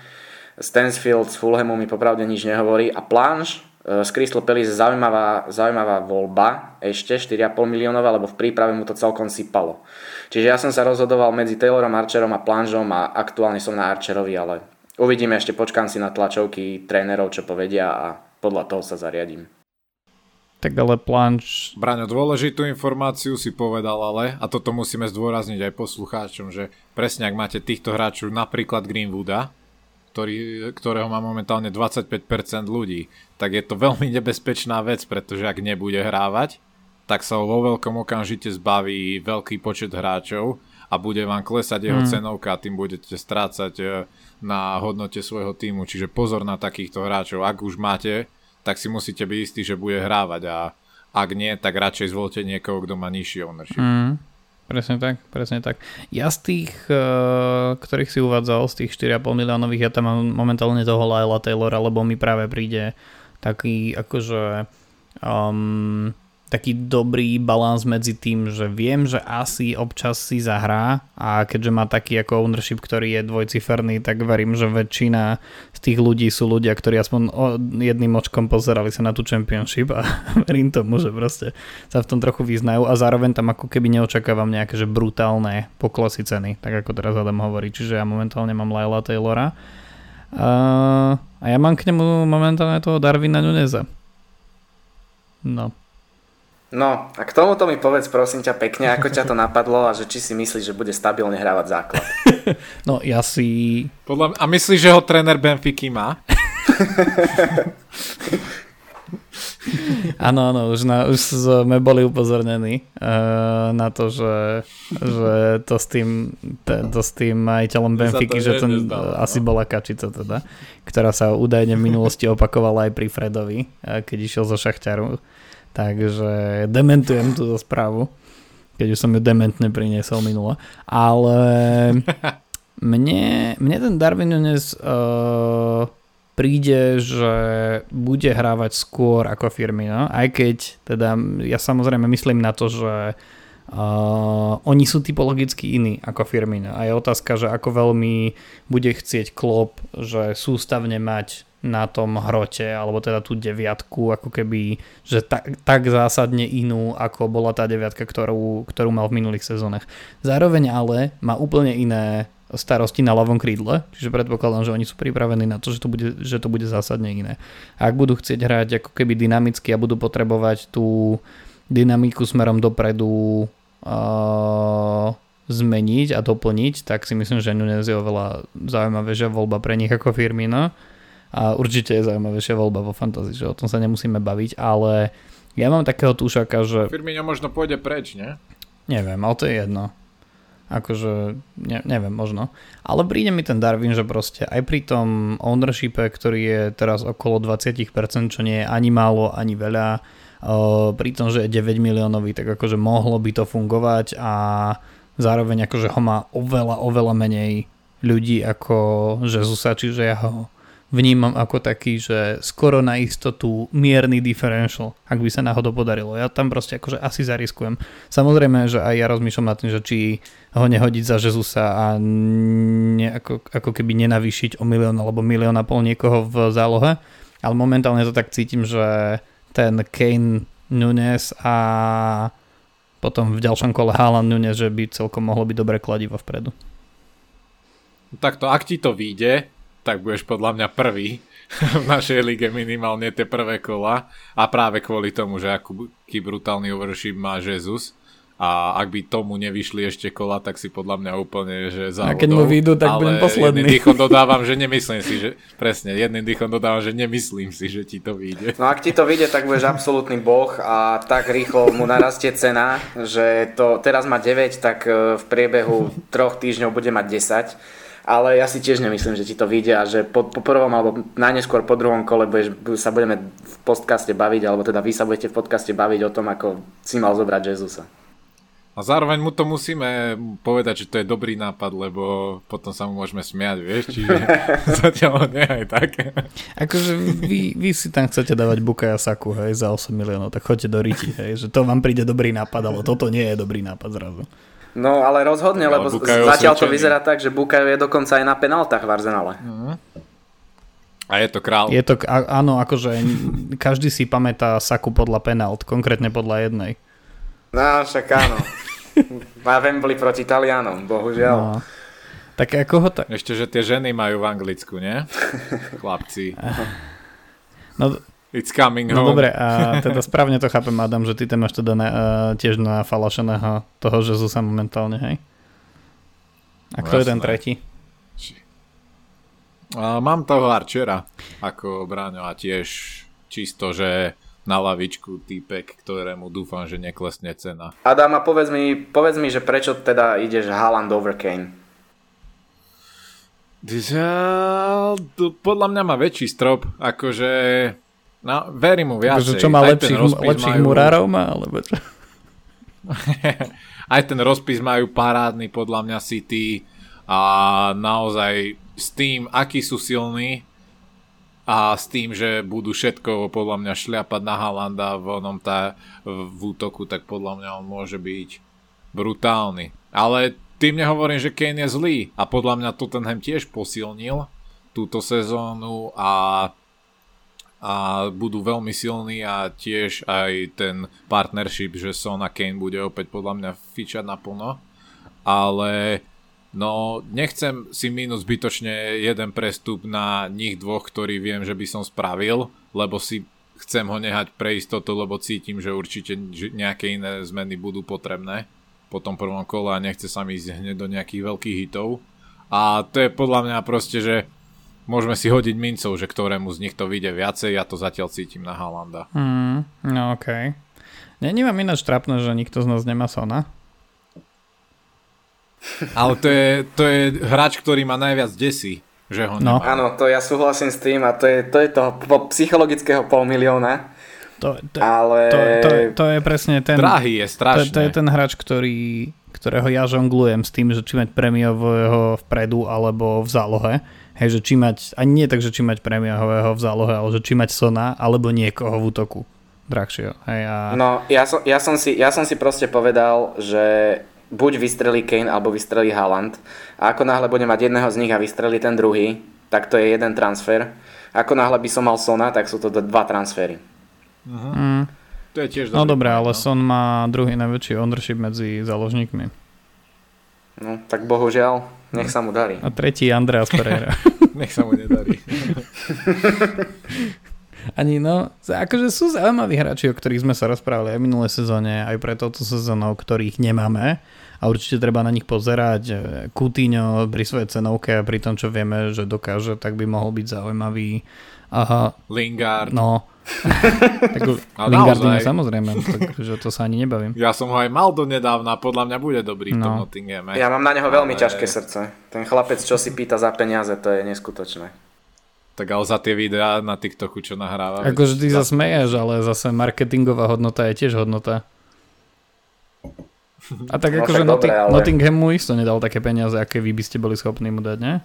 Stansfield z Fulhamu mi popravde nič nehovorí. A Planš z Crystal Palace zaujímavá, zaujímavá voľba, ešte štyri a pol miliónova, lebo v príprave mu to celkom sypalo. Čiže ja som sa rozhodoval medzi Taylorom, Archerom a Planžom a aktuálne som na Archerovi, ale uvidíme, ešte počkám si na tlačovky trénerov, čo povedia a podľa toho sa zariadím. Tak ale Planč... Braňo, dôležitú informáciu si povedal, ale, a toto musíme zdôrazniť aj poslucháčom, že presne ak máte týchto hráčov, napríklad Greenwooda, ktorý, ktorého má momentálne dvadsaťpäť percent ľudí, tak je to veľmi nebezpečná vec, pretože ak nebude hrávať, tak sa vo veľkom okamžite zbaví veľký počet hráčov a bude vám klesať jeho mm. cenovka a tým budete strácať na hodnote svojho tímu. Čiže pozor na takýchto hráčov. Ak už máte, tak si musíte byť istí, že bude hrávať, a ak nie, tak radšej zvolte niekoho, kto má nižší ownership. Mm. Presne tak, presne tak. Ja z tých, ktorých si uvádzal, z tých štyri a pol miliónových, ja tam mám momentálne toho Lyla Taylora, lebo mi práve príde taký akože... Um, taký dobrý balans medzi tým, že viem, že asi občas si zahrá, a keďže má taký ako ownership, ktorý je dvojciferný, tak verím, že väčšina z tých ľudí sú ľudia, ktorí aspoň jedným očkom pozerali sa na tú Championship, a verím tomu, že proste sa v tom trochu vyznajú, a zároveň tam ako keby neočakávam nejaké že brutálne poklesy ceny, tak ako teraz Adam hovorí. Čiže ja momentálne mám Lyla Taylora uh, a ja mám k nemu momentálne toho Darwina Núñeza. No No, a k tomuto mi povedz, prosím ťa, pekne, ako ťa to napadlo a že či si myslíš, že bude stabilne hrávať základ. No, ja si... Podľa... A myslíš, že ho tréner Benfiky má? Áno, áno, už, na, už sme boli upozornení uh, na to, že, že to s tým, te, to s tým majiteľom Benfiky, že to nezdalo, asi no. bola kačica teda, ktorá sa údajne v minulosti opakovala aj pri Fredovi, keď išiel zo Šachťaru. Takže dementujem túto správu, keď už som ju dementne priniesol minule. Ale mne, mne ten Darwin Núñez uh, príde, že bude hrávať skôr ako Firmino, aj keď teda ja samozrejme myslím na to, že Uh, oni sú typologicky iní ako Firmino, a je otázka, že ako veľmi bude chcieť Klopp, že sústavne mať na tom hrote, alebo teda tú deviatku ako keby, že tak, tak zásadne inú, ako bola tá deviatka, ktorú, ktorú mal v minulých sezónach. Zároveň ale má úplne iné starosti na ľavom krídle, čiže predpokladám, že oni sú pripravení na to, že to bude, že to bude zásadne iné. A ak budú chcieť hrať ako keby dynamicky a budú potrebovať tú dynamiku smerom dopredu uh, zmeniť a doplniť, tak si myslím, že Núñez je oveľa zaujímavejšia voľba pre nich ako Firmino, a určite je zaujímavejšia voľba vo fantasy, že o tom sa nemusíme baviť, ale ja mám takého tušaka, že... Firmino možno pôjde preč, ne? Neviem, ale to je jedno. Akože, ne, neviem, možno. Ale príde mi ten Darwin, že proste aj pri tom ownershipe, ktorý je teraz okolo dvadsať percent, čo nie je ani málo, ani veľa, pri tom, že je deväť miliónový, tak akože mohlo by to fungovať, a zároveň akože ho má oveľa, oveľa menej ľudí ako Jesusa, čiže ja ho vnímam ako taký, že skoro na istotu mierny differential, ak by sa náhodou podarilo. Ja tam proste akože asi zariskujem. Samozrejme, že aj ja rozmýšľam nad tým, že či ho nehodiť za Jesusa a ne, ako, ako keby nenavýšiť o milión alebo milión a pol niekoho v zálohe, ale momentálne to tak cítim, že ten Kane, Núñez a potom v ďalšom kole Haaland, Núñez, že by celkom mohlo byť dobré kladivo vpredu. Takto, ak ti to vyjde, tak budeš podľa mňa prvý v našej lige minimálne tie prvé kola, a práve kvôli tomu, že aký brutálny overship má Jesus, a ak by tomu nevyšli ešte kola, tak si podľa mňa úplne že závodou. A keď mu vyjdu, tak budem posledný. Ale jedným dýchom dodávam, že nemyslím si, že presne, jedným dýchom dodávam, že nemyslím si, že ti to vyjde. No ak ti to vyjde, tak budeš absolútny boh, a tak rýchlo mu narastie cena, že to teraz má deväť, tak v priebehu troch týždňov bude mať desať. Ale ja si tiež nemyslím, že ti to vyjde, a že po, po prvom alebo najneskôr po druhom kole budeš, sa budeme v podcaste baviť, alebo teda vy sa budete v podcaste baviť o tom, ako si mal zobrať Jesusa. A zároveň mu to musíme povedať, že to je dobrý nápad, lebo potom sa mu môžeme smiať, vieš, čiže zatiaľ nie aj tak. Akože vy, vy si tam chcete dávať Bukayo Saku, hej, za osem miliónov, tak choďte do riti, hej, že to vám príde dobrý nápad, ale toto nie je dobrý nápad zrazu. No, ale rozhodne, no, lebo Bukayo zatiaľ osvedčený. To vyzerá tak, že Bukayo je dokonca aj na penáltach v Arsenale. Mhm. A je to král. Je to, áno, akože každý si pamätá Saku podľa penált, konkrétne podľa jednej. No, však áno. Vem boli proti Talianom, bohužiaľ. No. Tak ako ho tak... Ešte, že tie ženy majú v Anglicku, nie? Chlapci. No, it's coming home. No dobre, a teda správne to chápem, Adam, že ty tam máš teda na, tiež na falašeného toho Jesusa momentálne, hej? A kto je ten tretí? A mám toho Archera ako Braňo a tiež čisto, že na lavičku týpek, ktorému dúfam, že neklesne cena. Adam, a povedz mi, povedz mi, že prečo teda ideš Haaland over Kane? Podľa mňa má väčší strop, akože no, verím mu viacej. Čo má lepších, lepších majú... murárov má? Alebo čo? Aj ten rozpis majú parádny podľa mňa City a naozaj s tým, akí sú silní a s tým, že budú všetko podľa mňa šľapať na Haalanda v, onom tá, v útoku, tak podľa mňa on môže byť brutálny. Ale tým nehovorím, že Kane je zlý a podľa mňa Tottenham tiež posilnil túto sezónu a, a budú veľmi silní a tiež aj ten partnership, že Son a Kane bude opäť podľa mňa fičať naplno, ale no nechcem si minúť zbytočne jeden prestup na nich dvoch, ktorý viem, že by som spravil, lebo si chcem ho nehať pre istotu, lebo cítim, že určite nejaké iné zmeny budú potrebné po tom prvom kole a nechce sa mi ísť hneď do nejakých veľkých hitov. A to je podľa mňa proste, že môžeme si hodiť mincov, že ktorému z nich to vyjde viacej, ja to zatiaľ cítim na Haalanda. Mm, no okej. Okay. Není vám ináč trápne, že nikto z nás nemá Sona? Ale to je, to je hráč, ktorý ma najviac desí, že ho nemá. No. Áno, to ja súhlasím s tým a to je, to je toho psychologického pol milióna. To, to, ale... to, to, to je presne ten drahý je strašne. To, to je ten hráč, ktorý, ktorého ja žonglujem s tým, že či mať prémiového vpredu alebo v zálohe. Hej, že či mať, ani nie tak, že či mať prémiového v zálohe, ale že či mať Sona alebo niekoho v útoku drahšieho. Hej, a... No, ja som, ja, som si, ja som si proste povedal, že buď vystrelí Kane alebo vystrelí Haaland. A ako náhle bude mať jedného z nich a vystrelí ten druhý, tak to je jeden transfer. Ako náhle by som mal Sona, tak sú to dva transfery. Aha. Mm. To je tiež no dobré, ale no. Son má druhý najväčší ownership medzi záložníkmi. No, tak bohužiaľ, nech sa mu darí. A tretí Andreas Pereira. Nech sa mu nedarí. Ani no, akože sú zaujímaví hráči, o ktorých sme sa rozprávali aj minulé sezóne, aj pre touto sezónou, ktorých nemáme a určite treba na nich pozerať. Coutinho pri svojej cenovke a pri tom, čo vieme, že dokáže, tak by mohol byť zaujímavý. Aha. Lingard. No. Tak Lingardine samozrejme, takže to sa ani nebavím. Ja som ho aj mal do nedávna, podľa mňa bude dobrý v tom Nottinghame. Ja mám na neho veľmi ale... ťažké srdce. Ten chlapec, čo si pýta za peniaze, to je neskutočné. Tak ale za tie videá na TikToku, čo nahráva. Akože ty sa smeješ, ale zase marketingová hodnota je tiež hodnota. A tak akože no, ale... Nottingham mu isto nedal také peniaze, aké vy by ste boli schopní mu dať, ne?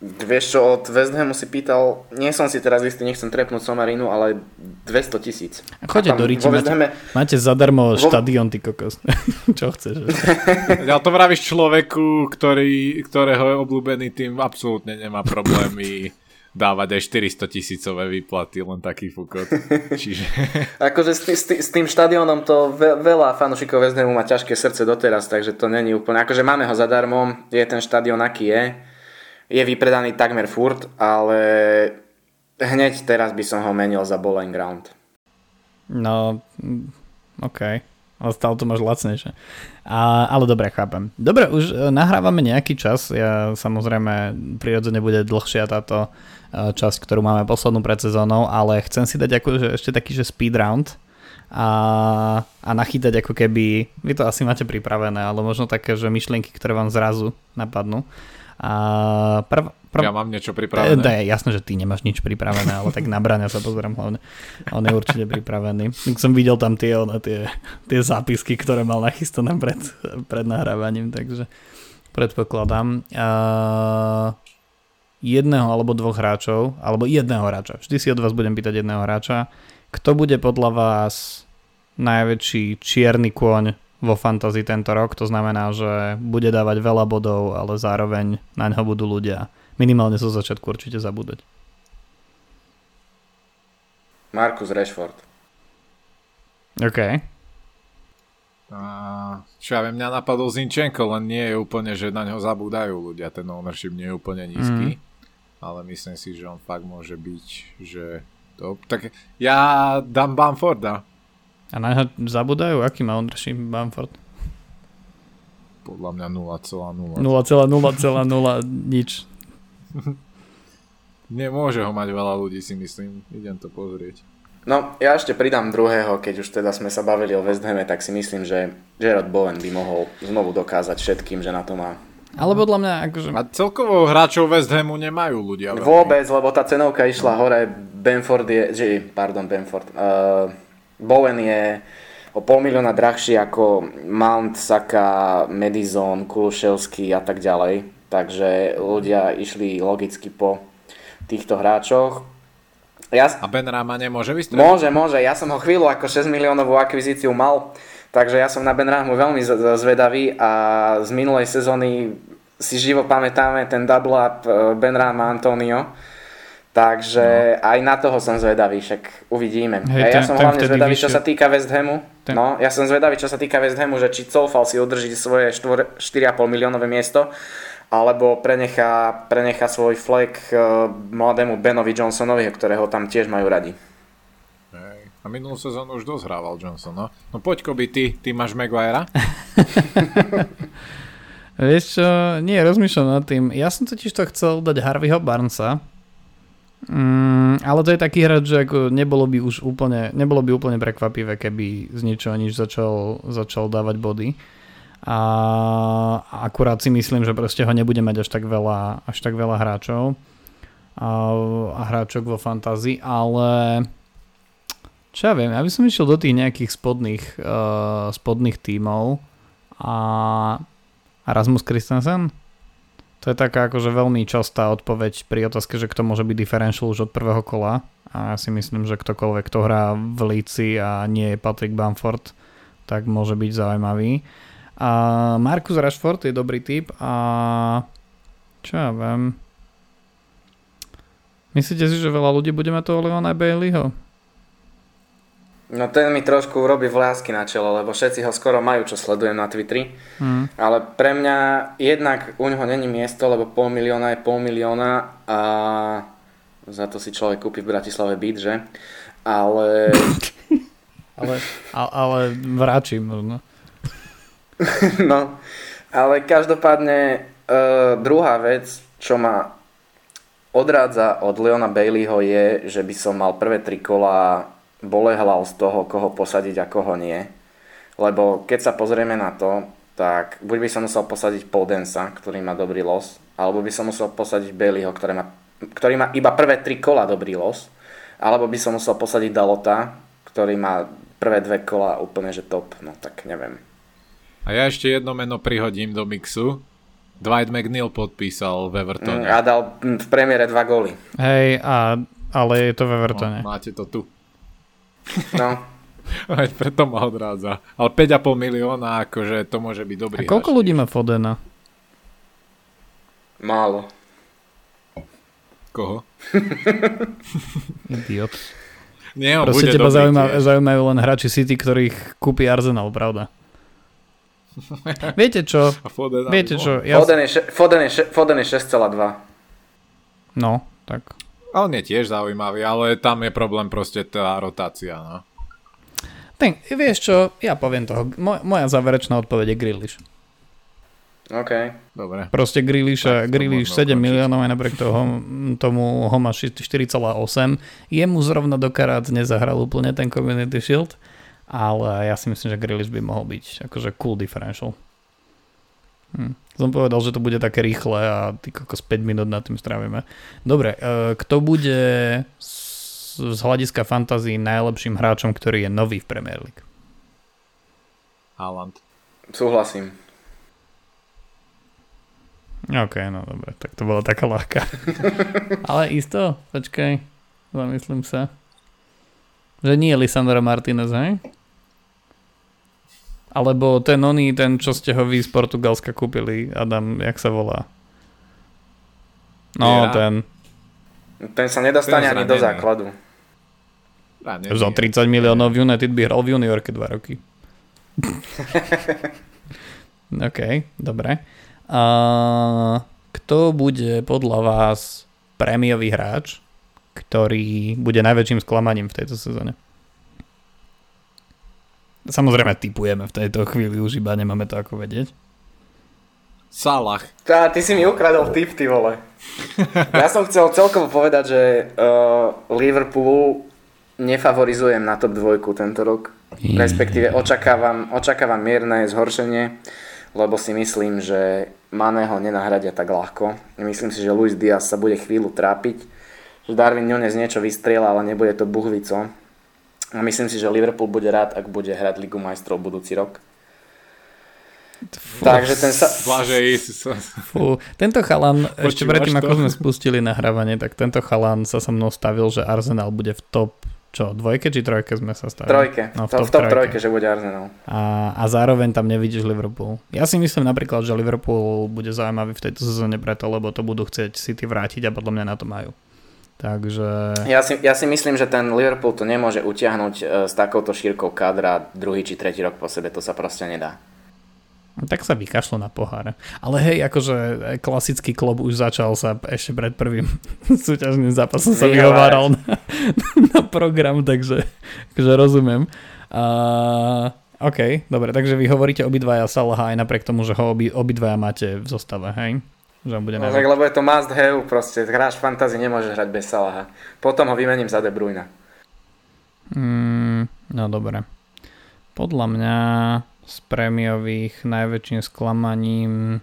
Vieš čo, od West Hamu si pýtal, nie som si teraz istý, nechcem trepnúť Somarinu, ale dvesto tisíc. Chodte do Ríti, máte, Hame... máte zadarmo vo... štadión, ty kokos. Čo chceš? Ja to vravíš človeku, ktorý, ktorého obľúbený tým absolútne nemá problémy dávať aj štyristotisícové výplaty, len taký fukot. Čiže... akože s, tý, s, tý, s tým štadiónom to ve, veľa fanúšikov West Hamu má ťažké srdce doteraz, takže to není úplne, akože máme ho zadarmo, je ten štadión aký je. Je vypredaný takmer furt, ale hneď teraz by som ho menil za Bowling Ground. No, okej. Okay. Ale stále to máš lacnejšie. A, ale dobre, chápem. Dobre, už nahrávame nejaký čas. Ja samozrejme, prirodzene bude dlhšia táto časť, ktorú máme poslednú pred sezónou, ale chcem si dať ako, že ešte taký, že speed round a, a nachytať ako keby, vy to asi máte pripravené, ale možno také, že myšlienky, ktoré vám zrazu napadnú. A prv, prv... Ja mám niečo pripravené. Da, jasné, že ty nemáš nič pripravené, ale tak na Braňa sa pozerám hlavne. On je určite pripravený. Tak som videl tam tie, ona, tie, tie zápisky, ktoré mal nachystané pred, pred nahrávaním, takže predpokladám. Uh, jedného alebo dvoch hráčov, alebo jedného hráča. Vždy si od vás budem pýtať jedného hráča. Kto bude podľa vás najväčší čierny kôň vo fantasy tento rok, to znamená, že bude dávať veľa bodov, ale zároveň na ňo budú ľudia. Minimálne zo začiatku určite zabudať. Marcus Rashford. OK. A, čo ja viem, mňa napadol Zinchenko, len nie je úplne, že na ňo zabúdajú ľudia. Ten ownership nie je úplne nízky. Mm. Ale myslím si, že on fakt môže byť, že... To... Tak ja dám Bamforda. A na ňa zabúdajú? Aký má ownership Bamford? Podľa mňa nula celá nula. nula celá nula celá nula nič. Nemôže ho mať veľa ľudí, si myslím. Idem to pozrieť. No, ja ešte pridám druhého, keď už teda sme sa bavili o West Hame, tak si myslím, že Gerard Bowen by mohol znovu dokázať všetkým, že na to má. Ale podľa mňa akože... A celkovo hráčov West Hamu nemajú ľudia. Veľmi. Vôbec, lebo tá cenovka išla hore. Bamford je... Že, pardon, Bamford. Uh, Bowen je o pol milióna drahší ako Mount, Saka, Madison, Kulusevski a tak ďalej. Takže ľudia išli logicky po týchto hráčoch. Ja... A Ben Rama nemôže vystreliť? Môže, môže. Ja som ho chvíľu ako šesť miliónovú akvizíciu mal, takže ja som na Ben Ramu veľmi zvedavý a z minulej sezóny si živo pamätáme ten double up Ben Rama Antonio, takže no. Aj na toho som zvedavý, však uvidíme. Hej, ten, ja som hlavne zvedavý, vyšiel... čo sa týka West Hamu. Ten... No, ja som zvedavý, čo sa týka West Hamu, že či Coufal si udrží svoje štyri celé päť miliónové miesto, alebo prenechá, prenechá svoj flag mladému Benovi Johnsonovi, ktorého tam tiež majú radi. Hej. A minulú sezónu už dozhrával Johnson, no? No poď, Koby, ty, ty máš Maguirea? Vieš čo, nie, rozmýšľam nad tým. Ja som totiž to chcel dať Harveyho Barnesa, mm, ale to je taký hráč, že ako nebolo by už úplne, nebolo by úplne prekvapivé, keby z ničoho nič začal, začal dávať body. A akurát si myslím, že proste ho nebude mať až tak veľa, až tak veľa hráčov a, a hráčok vo fantázii, ale čo ja viem, ja by som išiel do tých nejakých spodných, uh, spodných tímov a Rasmus Christensen, to je taká akože veľmi častá odpoveď pri otázke, že kto môže byť differential už od prvého kola, a ja si myslím, že ktokoľvek to hrá v Líci a nie je Patrick Bamford, tak môže byť zaujímavý. A Marcus Rashford je dobrý typ a čo ja viem. Myslíte si, že veľa ľudí bude mať toho Leona Baileyho? No ten mi trošku robí vlásky na čelo, lebo všetci ho skoro majú, čo sledujem na Twitteri. Mm. Ale pre mňa jednak u ňoho není miesto, lebo pol milióna je pol milióna a za to si človek kúpi v Bratislave byt, že? Ale... ale, ale vráčim možno. No, ale každopádne e, druhá vec, čo ma odrádza od Leona Baileyho je, že by som mal prvé tri kola bolehlal z toho, koho posadiť a koho nie. Lebo keď sa pozrieme na to, tak buď by som musel posadiť Poddensa, ktorý má dobrý los, alebo by som musel posadiť Baileyho, ktorý má, ktorý má iba prvé tri kola dobrý los, alebo by som musel posadiť Dalota, ktorý má prvé dve kola úplne že top, no tak neviem. A ja ešte jedno meno prihodím do mixu. Dwight McNeil podpísal v Evertone. A dal v premiére dva góly. Hej, a, ale je to v Evertone. No, máte to tu. No. Aj preto ma odrádza. Ale päť celá päť milióna, akože to môže byť dobrý. A koľko ľudí má Fodena? Málo. Koho? Idiot. Nie, on proste bude teba zaujíma, zaujímajú len hráči City, ktorých kúpi Arsenal, pravda? Viete čo? Viete čo? Ja... Foden je, je, je šesť celá dva. No, tak. Ale nie tiež zaujímavý, ale tam je problém proste tá rotácia, no. Ten, vieš čo? Ja poviem toho. Moj, moja záverečná odpoveď je Grealish. OK. Dobre. Proste Grealish, Grealish sedem miliónov aj napriek toho, tomu ho má štyri celá osem. Jemu zrovna do karát nezahral úplne ten Community Shield. Ale ja si myslím, že Grealish by mohol byť akože cool differential. Hm. Som povedal, že to bude také rýchle a ty kokos päť minút nad tým strávime. Dobre, kto bude z hľadiska fantasy najlepším hráčom, ktorý je nový v Premier League? Haaland. Súhlasím. OK, no dobre, tak to bola taká ľahká. Ale isto, počkaj, zamyslím sa. Že nie je Lisandro Martinez, hej? Alebo ten oný, ten, čo ste ho vy z Portugalska kúpili, Adam, jak sa volá? No, ja. ten. Ten sa nedostane ani do základu. Ráne, Za tridsať nie. miliónov United by hral v juniorke dva roky. OK, dobre. Uh, kto bude podľa vás prémiový hráč, ktorý bude najväčším sklamaním v tejto sezóne? Samozrejme tipujeme v tejto chvíli, už iba nemáme to ako vedieť. Salah. Tá, ty si mi ukradol tip, ty vole. Ja som chcel celkovo povedať, že uh, Liverpool nefavorizujem na top dvojku tento rok. Respektíve očakávam, očakávam mierne zhoršenie, lebo si myslím, že Maného nenahradia tak ľahko. Myslím si, že Luis Diaz sa bude chvíľu trápiť, že Darwin Núñez niečo vystrieľa, ale nebude to buhvico. A myslím si, že Liverpool bude rád, ak bude hrať Ligu majstrov budúci rok. Fú, takže ten sa... Vlážej, sa... Fú, tento chalan, Počívaš ešte predtým to? Ako sme spustili nahrávanie, tak tento chalan sa so mnou stavil, že Arsenal bude v top, čo, dvojke či trojke sme sa stavili? Trojke, no, v, to, top v top trojke, trojke že bude Arsenal. A, a zároveň tam nevidíš Liverpool. Ja si myslím napríklad, že Liverpool bude zaujímavý v tejto sezóne preto, lebo to budú chcieť City vrátiť a podľa mňa na to majú. Takže... Ja si, ja si myslím, že ten Liverpool to nemôže utiahnuť s takouto šírkou kadra druhý či tretí rok po sebe, to sa proste nedá. Tak sa vykašlo na poháre. Ale hej, akože klasický Klopp už začal sa ešte pred prvým súťažným zápasom sa vyhováral na, na program, takže, takže rozumiem. Uh, OK, dobre, takže vy hovoríte obidvaja Salaha aj napriek tomu, že ho obi, obidvaja máte v zostave, hej? Že on bude no, tak, lebo je to must have, proste hráš fantasy, nemôžeš hrať bez Salaha. Potom ho vymením za De Bruyna. Mm, no dobre. Podľa mňa... z prémiových najväčším sklamaním.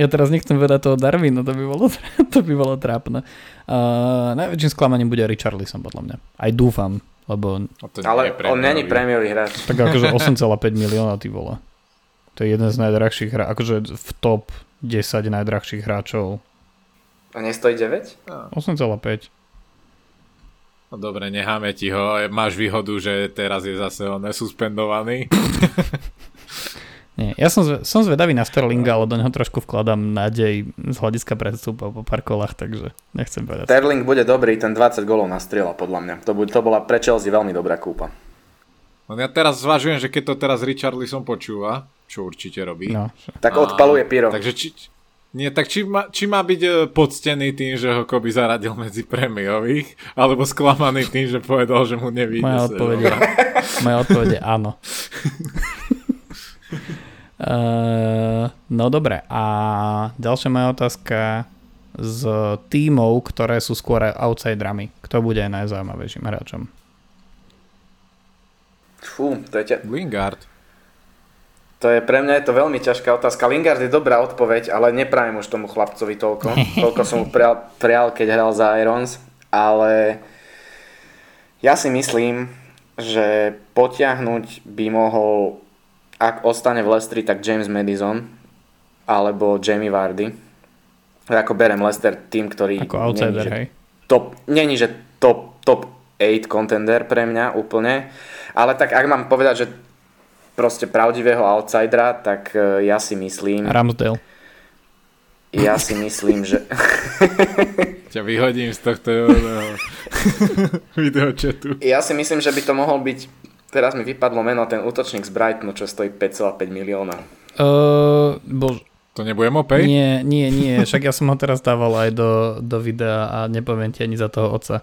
Ja teraz nechcem vedať toho Darwina, to by bolo, to by bolo trápne. Uh, najväčším sklamaním bude Richarlison podľa mňa. Aj dúfam, lebo... Ale on není prémiový hráč. Tak akože osem celá päť milióna, ty vole. To je jeden z najdrahších hráčov, akože v top desať najdrahších hráčov. A nestojí deväť? osem celá päť. No dobre, necháme ti ho. Máš výhodu, že teraz je zase on nesuspendovaný. Nie, ja som, zve, som zvedavý na Sterlinga, ale do neho trošku vkladám nádej z hľadiska predstupov po pár kolách, takže nechcem povedať. Sterling bude dobrý, ten dvadsať golov nastrieľa podľa mňa. To, to bola pre Chelsea veľmi dobrá kúpa. No ja teraz zvažujem, že keď to teraz Richarlison počúva, čo určite robí. No. Tak odpaluje pyro. Takže či... Nie, tak či má, či má byť poctený tým, že ho Kobe zaradil medzi prémiových, alebo sklamaný tým, že povedal, že mu nevíde. Moja odpoveď je, moja odpoveď je áno. uh, no dobre, a ďalšia moja otázka z tímov, ktoré sú skôr outsiderami. Kto bude aj najzaujímavejším hráčom? Fú, to je ťa... Lingard. To je, pre mňa je to veľmi ťažká otázka. Lingard je dobrá odpoveď, ale neprajem už tomu chlapcovi toľko. Toľko som mu prial, prial, keď hral za Irons. Ale ja si myslím, že potiahnuť by mohol, ak ostane v Leicesteri, tak James Maddison alebo Jamie Vardy. Ako berem Leicester tým, ktorý... Ako outsider, není, hej? Top, není, že top, top osem contender pre mňa úplne. Ale tak ak mám povedať, že proste pravdivého outsidera, tak ja si myslím... Ramsdale. Ja si myslím, že... Ťa vyhodím z tohto videočetu. Ja si myslím, že by to mohol byť... Teraz mi vypadlo meno, ten útočník z Brightonu, čo stojí päť celá päť milióna. Uh, bož... To nebude Mopej? Nie, nie, nie. Však ja som ho teraz dával aj do, do videa a nepoviem ti ani za toho otca.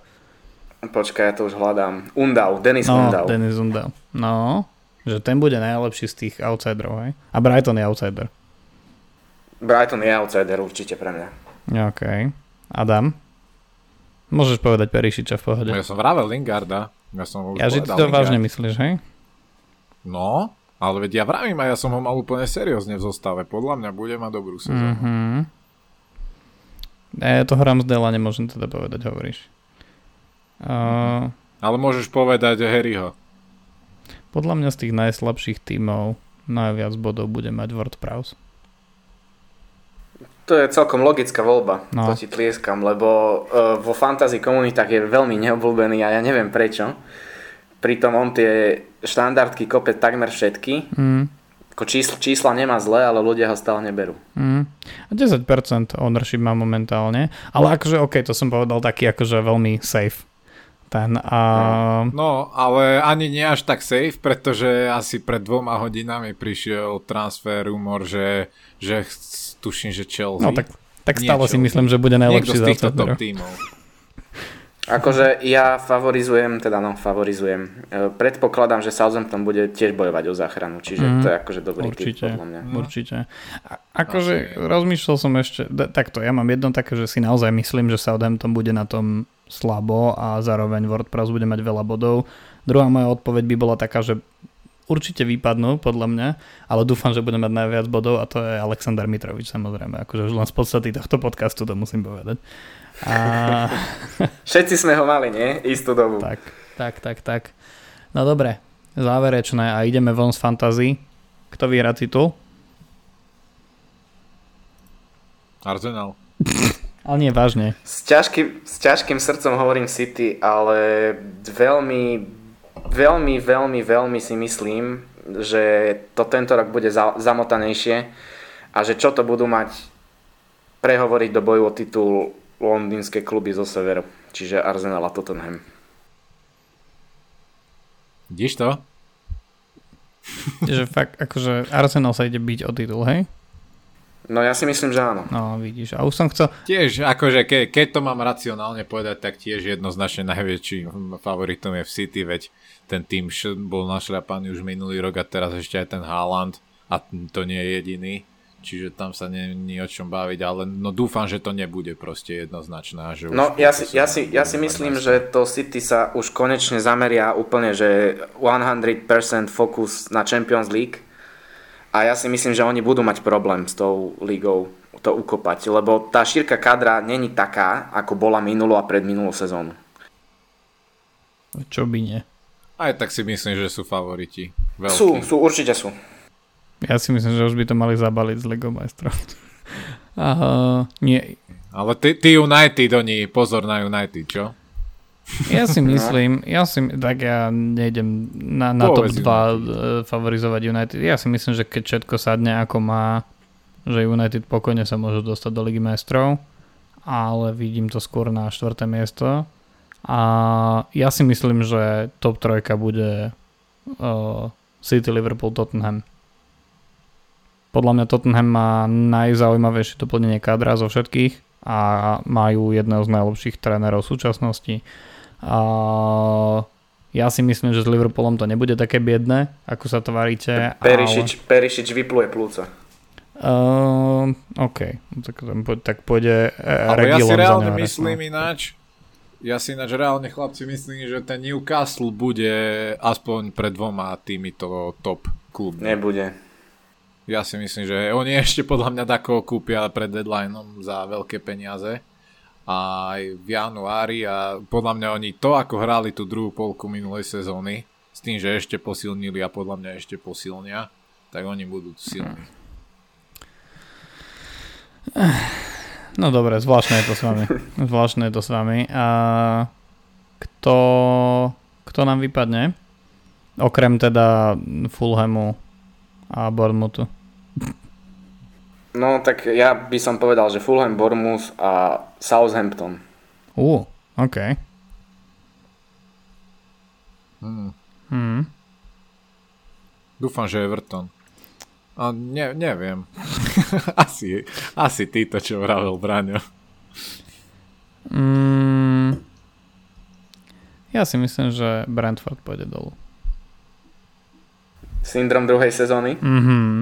Počkaj, ja to už hľadám. Undal, Denis no, Undal. No, Denis Undal. No... Že ten bude najlepší z tých outsiderov, hej? A Brighton je outsider. Brighton je outsider určite pre mňa. OK. Adam? Môžeš povedať Perišiča v pohode. Ja som vravel Lingarda. Ja som už ja, že ty to Lingard. Vážne myslíš, hej? No, ale veď ja vravím a ja som ho mal úplne seriózne v zostave. Podľa mňa bude mať dobrú sezónu. Mm-hmm. Ja to hrám z Dela, nemôžem teda povedať, hovoríš. Uh... Ale môžeš povedať Harryho. Podľa mňa z tých najslabších tímov najviac bodov bude mať WordPress. To je celkom logická voľba, no. To ti tlieskam, lebo uh, vo fantasy komunitách je veľmi neobľúbený a ja neviem prečo. Pritom on tie štandardky kope takmer všetky. Mm. Ako čísla, čísla nemá zle, ale ľudia ho stále neberú. Mm. A desať percent ownership má momentálne, ale no. Akože OK, to som povedal taký akože veľmi safe. Ten, uh... No, ale ani nie až tak safe, pretože asi pred dvoma hodinami prišiel transfer rumor, že, že tuším, že Chelsea. No tak, tak stále si myslím, že bude najlepší za týchto top tímov. Akože ja favorizujem, teda no, favorizujem. Predpokladám, že Southampton bude tiež bojovať o záchranu, čiže mm, to je akože dobrý určite, typ podľa mňa. Určite. A, akože no, rozmýšľal som ešte, da, takto, ja mám jedno také, že si naozaj myslím, že Southampton bude na tom slabo a zároveň WordPress bude mať veľa bodov. Druhá moja odpoveď by bola taká, že určite vypadnú, podľa mňa, ale dúfam, že budem mať najviac bodov a to je Alexander Mitrovič, samozrejme. Akože už len z podstaty tohto podcastu to musím povedať. A... Všetci sme ho mali, nie? Istú dobu. Tak, tak, tak, tak. No dobre, záverečné a ideme von z fantasy. Kto vyhrá titul? Arsenal. Ale nie, vážne. S ťažkým, s ťažkým srdcom hovorím City, ale veľmi... Veľmi, veľmi, veľmi si myslím, že to tento rok bude za- zamotanejšie a že čo to budú mať prehovoriť do boju o titul londýnske kluby zo severu, čiže Arsenal a Tottenham. Vidíš to? Že fakt, akože Arsenal sa ide byť o titul, hej? No ja si myslím, že áno. No vidíš, a už som chcel... Tiež, akože ke, keď to mám racionálne povedať, tak tiež jednoznačne najväčším favoritom je v City, veď ten tým bol našľapaný už minulý rok a teraz ešte aj ten Haaland a to nie je jediný, čiže tam sa nie, nie o čom baviť, ale no dúfam, že to nebude proste jednoznačná. Že no ja si, ja si, ja si myslím, že to City sa už konečne zameria úplne, že one hundred percent focus na Champions League. A ja si myslím, že oni budú mať problém s tou ligou to ukopať, lebo tá šírka kadra není taká, ako bola minulú a predminulú sezónu. Čo by nie? Aj tak si myslím, že sú favoriti. Veľkí. Sú, sú, určite sú. Ja si myslím, že už by to mali zabaliť z Ligou majstrov. Aha, nie. Ale ty, ty United, oni, pozor na United, čo? Ja si myslím, ja si, tak ja nejdem na, na top dva favorizovať United. Ja si myslím, že keď všetko sadne ako má, že United pokojne sa môže dostať do Ligy majstrov, ale vidím to skôr na štvrté miesto. A ja si myslím, že top trojka bude uh, City, Liverpool, Tottenham. Podľa mňa Tottenham má najzaujímavejšie doplnenie kádra zo všetkých a majú jedného z najlepších trénerov v súčasnosti. A ja si myslím, že s Liverpoolom to nebude také biedné, ako sa tvárite. Perišič, ale... Perišič vypluje plúca. Uh, OK, tak, tak pôjde Regilom. Ale ja si reálne myslím no. ináč, ja si ináč reálne chlapci myslím, že ten Newcastle bude aspoň pred dvoma týmito top klubmi. Nebude. Ja si myslím, že oni ešte podľa mňa takoho kúpia pred deadlineom za veľké peniaze aj v januári a podľa mňa oni to, ako hrali tú druhú polku minulej sezóny s tým, že ešte posilnili a podľa mňa ešte posilnia, tak oni budú silní. No dobre, zvláštne je to s vami. Zvláštne je to s vami. A kto, kto nám vypadne? Okrem teda Fulhamu a Bournemouthu. No tak ja by som povedal, že Fulham, Bournemouth a Southampton. Ú, uh, OK. Hmm. Hmm. Dúfam, že Everton. A ne, neviem. asi, asi týto, čo vravel Braňo. Mm, ja si myslím, že Brentford pôjde dolu. Syndrom druhej sezóny. Mm-hmm.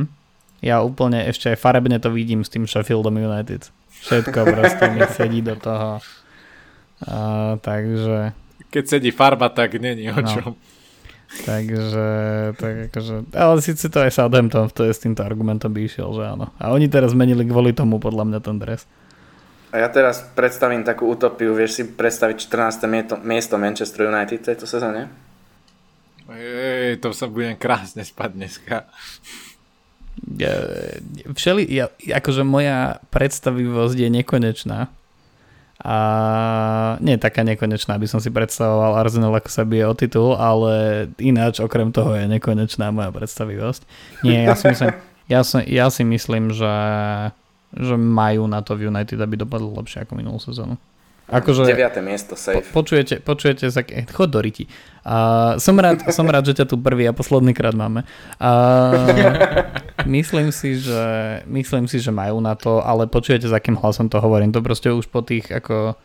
Ja úplne ešte aj farebne to vidím s tým Sheffieldom United. Všetko proste mi sedí do toho. Uh, takže... Keď sedí farba, tak není o čom. No. Takže... Tak akože, ale síce to aj Southampton s týmto argumentom by išiel, že áno. A oni teraz menili kvôli tomu podľa mňa ten dres. A ja teraz predstavím takú utopiu. Vieš si predstaviť štrnáste miesto Manchester United tejto sezóne? Ej, to sa budem krásne spať dneska. Ja, všeli, ja, akože moja predstavivosť je nekonečná. A nie taká nekonečná, by som si predstavoval Arsenal, ako sa bije o titul, ale ináč okrem toho je nekonečná moja predstavivosť. Nie, ja si myslím, ja som, ja si myslím že, že majú na to v United, aby dopadlo lepšie ako minulú sezónu. Akože, deviate miesto, safe. Po, počujete, počujete, chod do riti. Uh, som, rád, som rád, že ťa tu prvý a posledný krát máme. Uh, myslím, si, že, myslím si, že majú na to, ale počujete, s akým hlasom to hovorím. To proste už po tých, ako,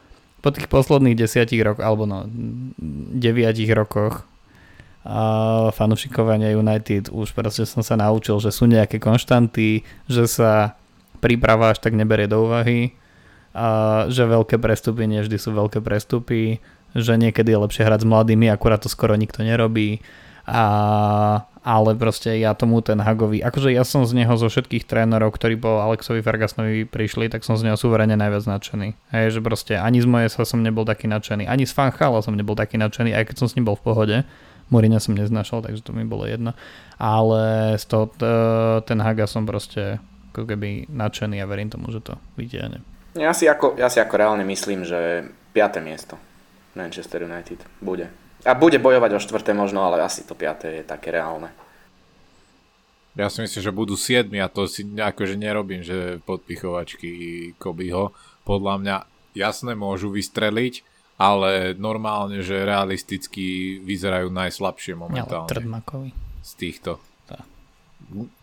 po tých posledných desiatich rokoch, alebo no, deviatich rokoch uh, fanúšikovania United už proste som sa naučil, že sú nejaké konštanty, že sa príprava až tak neberie do úvahy, uh, že veľké prestupy nie vždy sú veľké prestupy, že niekedy je lepšie hrať s mladými, akurát to skoro nikto nerobí. A, ale proste ja tomu ten Hagovi, akože ja som z neho zo všetkých trénerov, ktorí po Alexovi Fergusonovi prišli, tak som z neho suverene najviac nadšený. Hej, že proste ani z moje sa som nebol taký nadšený, ani z Van Gaala som nebol taký nadšený, aj keď som s ním bol v pohode. Mourinha som neznášal, takže to mi bolo jedno. Ale z toho ten Haga som proste ako keby nadšený a verím tomu, že to vytiahne. Ja si ako, ja si ako reálne myslím, že piate miesto Manchester United bude. A bude bojovať o štvrté možno, ale asi to piaté je také reálne. Ja si myslím, že budú siedmi a to si akože nerobím, že podpichovačky Kobeho. Podľa mňa jasné môžu vystreliť, ale normálne, že realisticky vyzerajú najslabšie momentálne. Trdmakovi. Z týchto. Tá.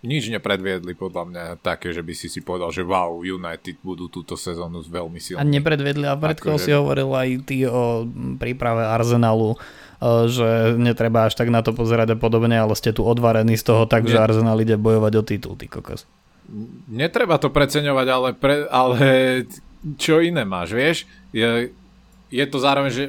Nič nepredviedli podľa mňa také, že by si si povedal, že wow, United budú túto sezónu veľmi silní. A nepredviedli, a predko si hovoril aj ty o príprave Arsenalu, že netreba až tak na to pozerať a podobne, ale ste tu odvarení z toho tak, že Arsenal ide bojovať o titul, ty kokos. Netreba to preceňovať, ale, pre, ale čo iné máš, vieš? Je, je to zároveň, že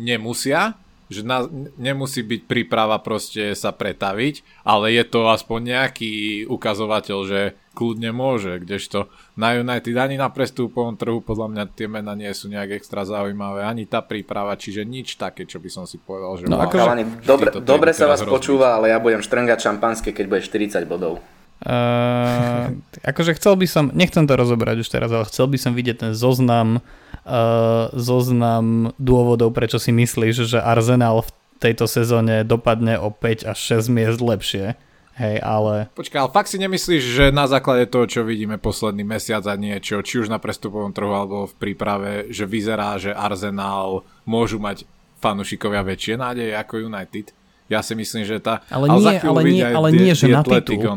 nemusia, že na, nemusí byť príprava proste sa pretaviť, ale je to aspoň nejaký ukazovateľ, že kľudne môže, kdežto na United ani na prestupovom trhu podľa mňa tie mená nie sú nejak extra zaujímavé, ani tá príprava, čiže nič také, čo by som si povedal, že... No, akože, chalani, dobre, dobre sa vás rozbíš. Počúva, ale ja budem štrngať šampanské, keď bude štyridsať bodov. Uh, akože chcel by som, nechcem to rozobrať už teraz, ale chcel by som vidieť ten zoznam uh, zoznam dôvodov, prečo si myslíš, že Arsenal v tejto sezóne dopadne o päť až šesť miest lepšie. Hej, ale... Počkaj, ale fakt si nemyslíš, že na základe toho, čo vidíme posledný mesiac a niečo, či už na prestupovom trhu alebo v príprave, že vyzerá, že Arsenal môžu mať fanúšikovia väčšie nádeje ako United? Ja si myslím, že tá... Ale nie, ale nie, ale nie, že na titul.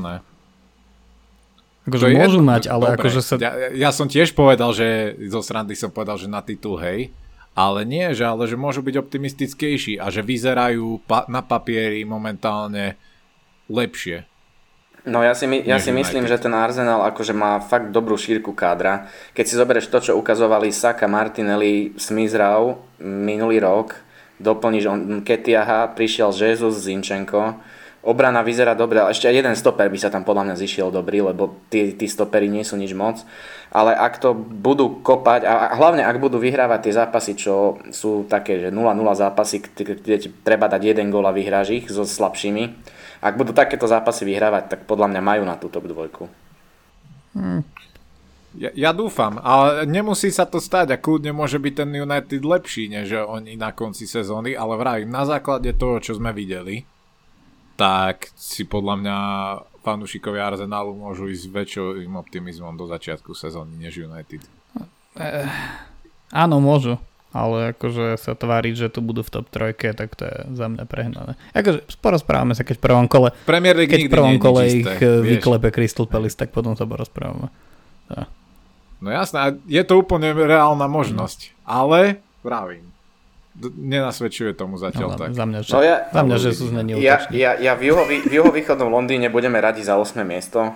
Akože môžu jedno, mať, ale dobre, akože sa... Ja, ja som tiež povedal, že zo srandy som povedal, že na titul, hej, ale nie, že, ale že môžu byť optimistickejší a že vyzerajú pa, na papieri momentálne lepšie. No ja si, my, ja si myslím, že ten Arsenal akože má fakt dobrú šírku kádra. Keď si zoberieš to, čo ukazovali Saka, Martinelli, Smith-Rowe minulý rok, doplníš Nketiaha, prišiel Jesus, Zinchenko. Obrana vyzerá dobre, ale ešte jeden stoper by sa tam podľa mňa zišiel dobrý, lebo tí, tí stopery nie sú nič moc. Ale ak to budú kopať, a hlavne ak budú vyhrávať tie zápasy, čo sú také, že nula nula zápasy, kde ti treba dať jeden gól a vyhráš ich so slabšími, ak budú takéto zápasy vyhrávať, tak podľa mňa majú na tú top dvojku. Hmm. Ja, ja dúfam, ale nemusí sa to stať a kľudne môže byť ten United lepší, než oni na konci sezóny, ale vravím, na základe toho, čo sme videli, tak si podľa mňa fanúšikovia Arsenalu môžu ísť s väčším optimizmom do začiatku sezóny než United. Eh, áno, môžu, ale akože sa tváriť, že tu budú v top trojke, tak to je za mňa prehnané. Akože porozprávame sa, keď v prvom kole, keď v prvom kole ich vyklepe Crystal Palace, tak potom sa porozprávame. Ja. No jasné, je to úplne reálna možnosť, ale vravím. Nenasvedčuje tomu zatiaľ no, tak. Za mňa, že, no ja, za mňa, že sú znení útočný. Ja, ja, ja v, juho, v juhovýchodnom Londýne budeme radi za ôsme miesto.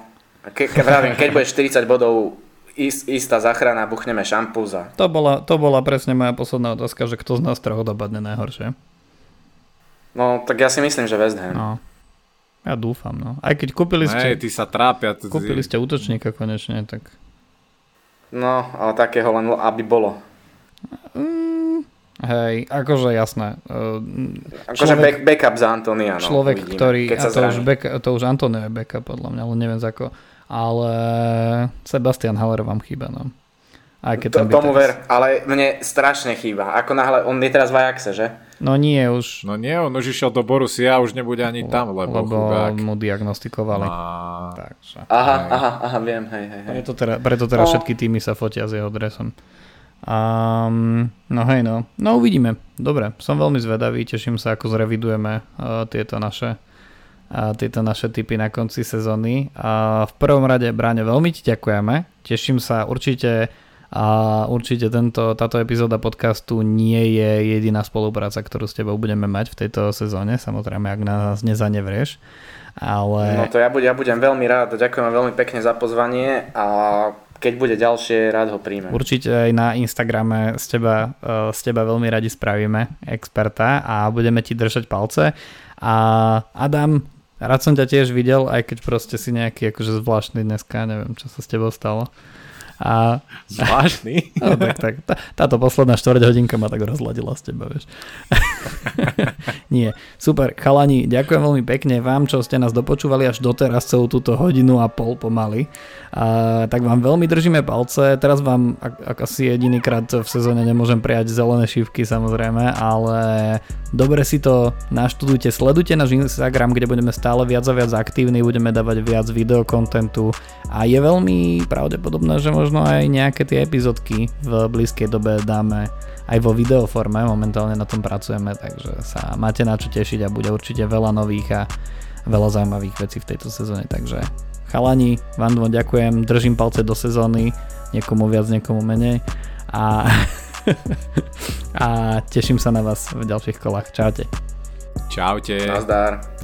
Ke, ke, vravím, keď bude štyridsať bodov ist, istá záchrana, buchneme šampúza. To bola, to bola presne moja posledná otázka, že kto z nás troch dopadne najhoršie. No, tak ja si myslím, že West Ham. No. Ja dúfam, no. Aj keď kúpili ste... Ej, ty sa trápia. Ty... Kúpili ste útočníka konečne, tak... No, ale takého len aby bolo. Mm. Hej, akože jasné. Akože back, backup za Antonia. No, človek, uvidíme, ktorý... A to, už back, to už Antonio je backup, podľa mňa, ale neviem za ko. Ale Sebastian Haller vám chýba, no. Aj keď to, tam tomu teraz... ver, ale mne strašne chýba. Ako náhle, on je teraz v Ajaxe, že? No nie, už... No nie, on už išiel do Borussia a už nebude ani tam, lebo... Lebo chudák. Mu diagnostikovali. A... Takže, aha, hej. aha, aha, viem, hej, hej. hej. Preto teraz, preto teraz všetky týmy sa fotia s jeho dresom. Um, no hej no, no uvidíme. Dobre, som veľmi zvedavý, teším sa, ako zrevidujeme uh, tieto naše uh, tieto naše tipy na konci sezóny. Uh, v prvom rade, Braňo, veľmi ti ďakujeme, teším sa určite, uh, A určite tento, táto epizóda podcastu nie je jediná spolupráca, ktorú s tebou budeme mať v tejto sezóne, samozrejme, ak nás nezanevrieš. Ale... No to ja budem, ja budem veľmi rád, ďakujem veľmi pekne za pozvanie a keď bude ďalšie, rád ho príjmem. Určite aj na Instagrame z teba, z teba veľmi radi spravíme experta a budeme ti držať palce. A Adam, rád som ťa tiež videl, aj keď proste si nejaký akože zvláštny dneska, neviem čo sa s tebou stalo. A... Zvláštny? No, tak, tak. Tá, táto posledná štvrť hodinka ma tak rozladila z teba, vieš. Nie, super, chalani, ďakujem veľmi pekne vám, čo ste nás dopočúvali až doteraz celú túto hodinu a pol pomaly. A, tak vám veľmi držíme palce, teraz vám ak, ak asi jedinýkrát v sezóne nemôžem prijať zelené šívky samozrejme, ale dobre si to naštudujte, sledujte náš Instagram, kde budeme stále viac a viac aktívni, budeme dávať viac videokontentu a je veľmi pravdepodobné, že možno aj nejaké tie epizódky v blízkej dobe dáme aj vo videoforme, momentálne na tom pracujeme, takže sa máte na čo tešiť a bude určite veľa nových a veľa zaujímavých vecí v tejto sezóne, takže chalani, vám dvom ďakujem, držím palce do sezóny, niekomu viac, niekomu menej a, a teším sa na vás v ďalších kolách. Čaute. Čaute. Nazdar.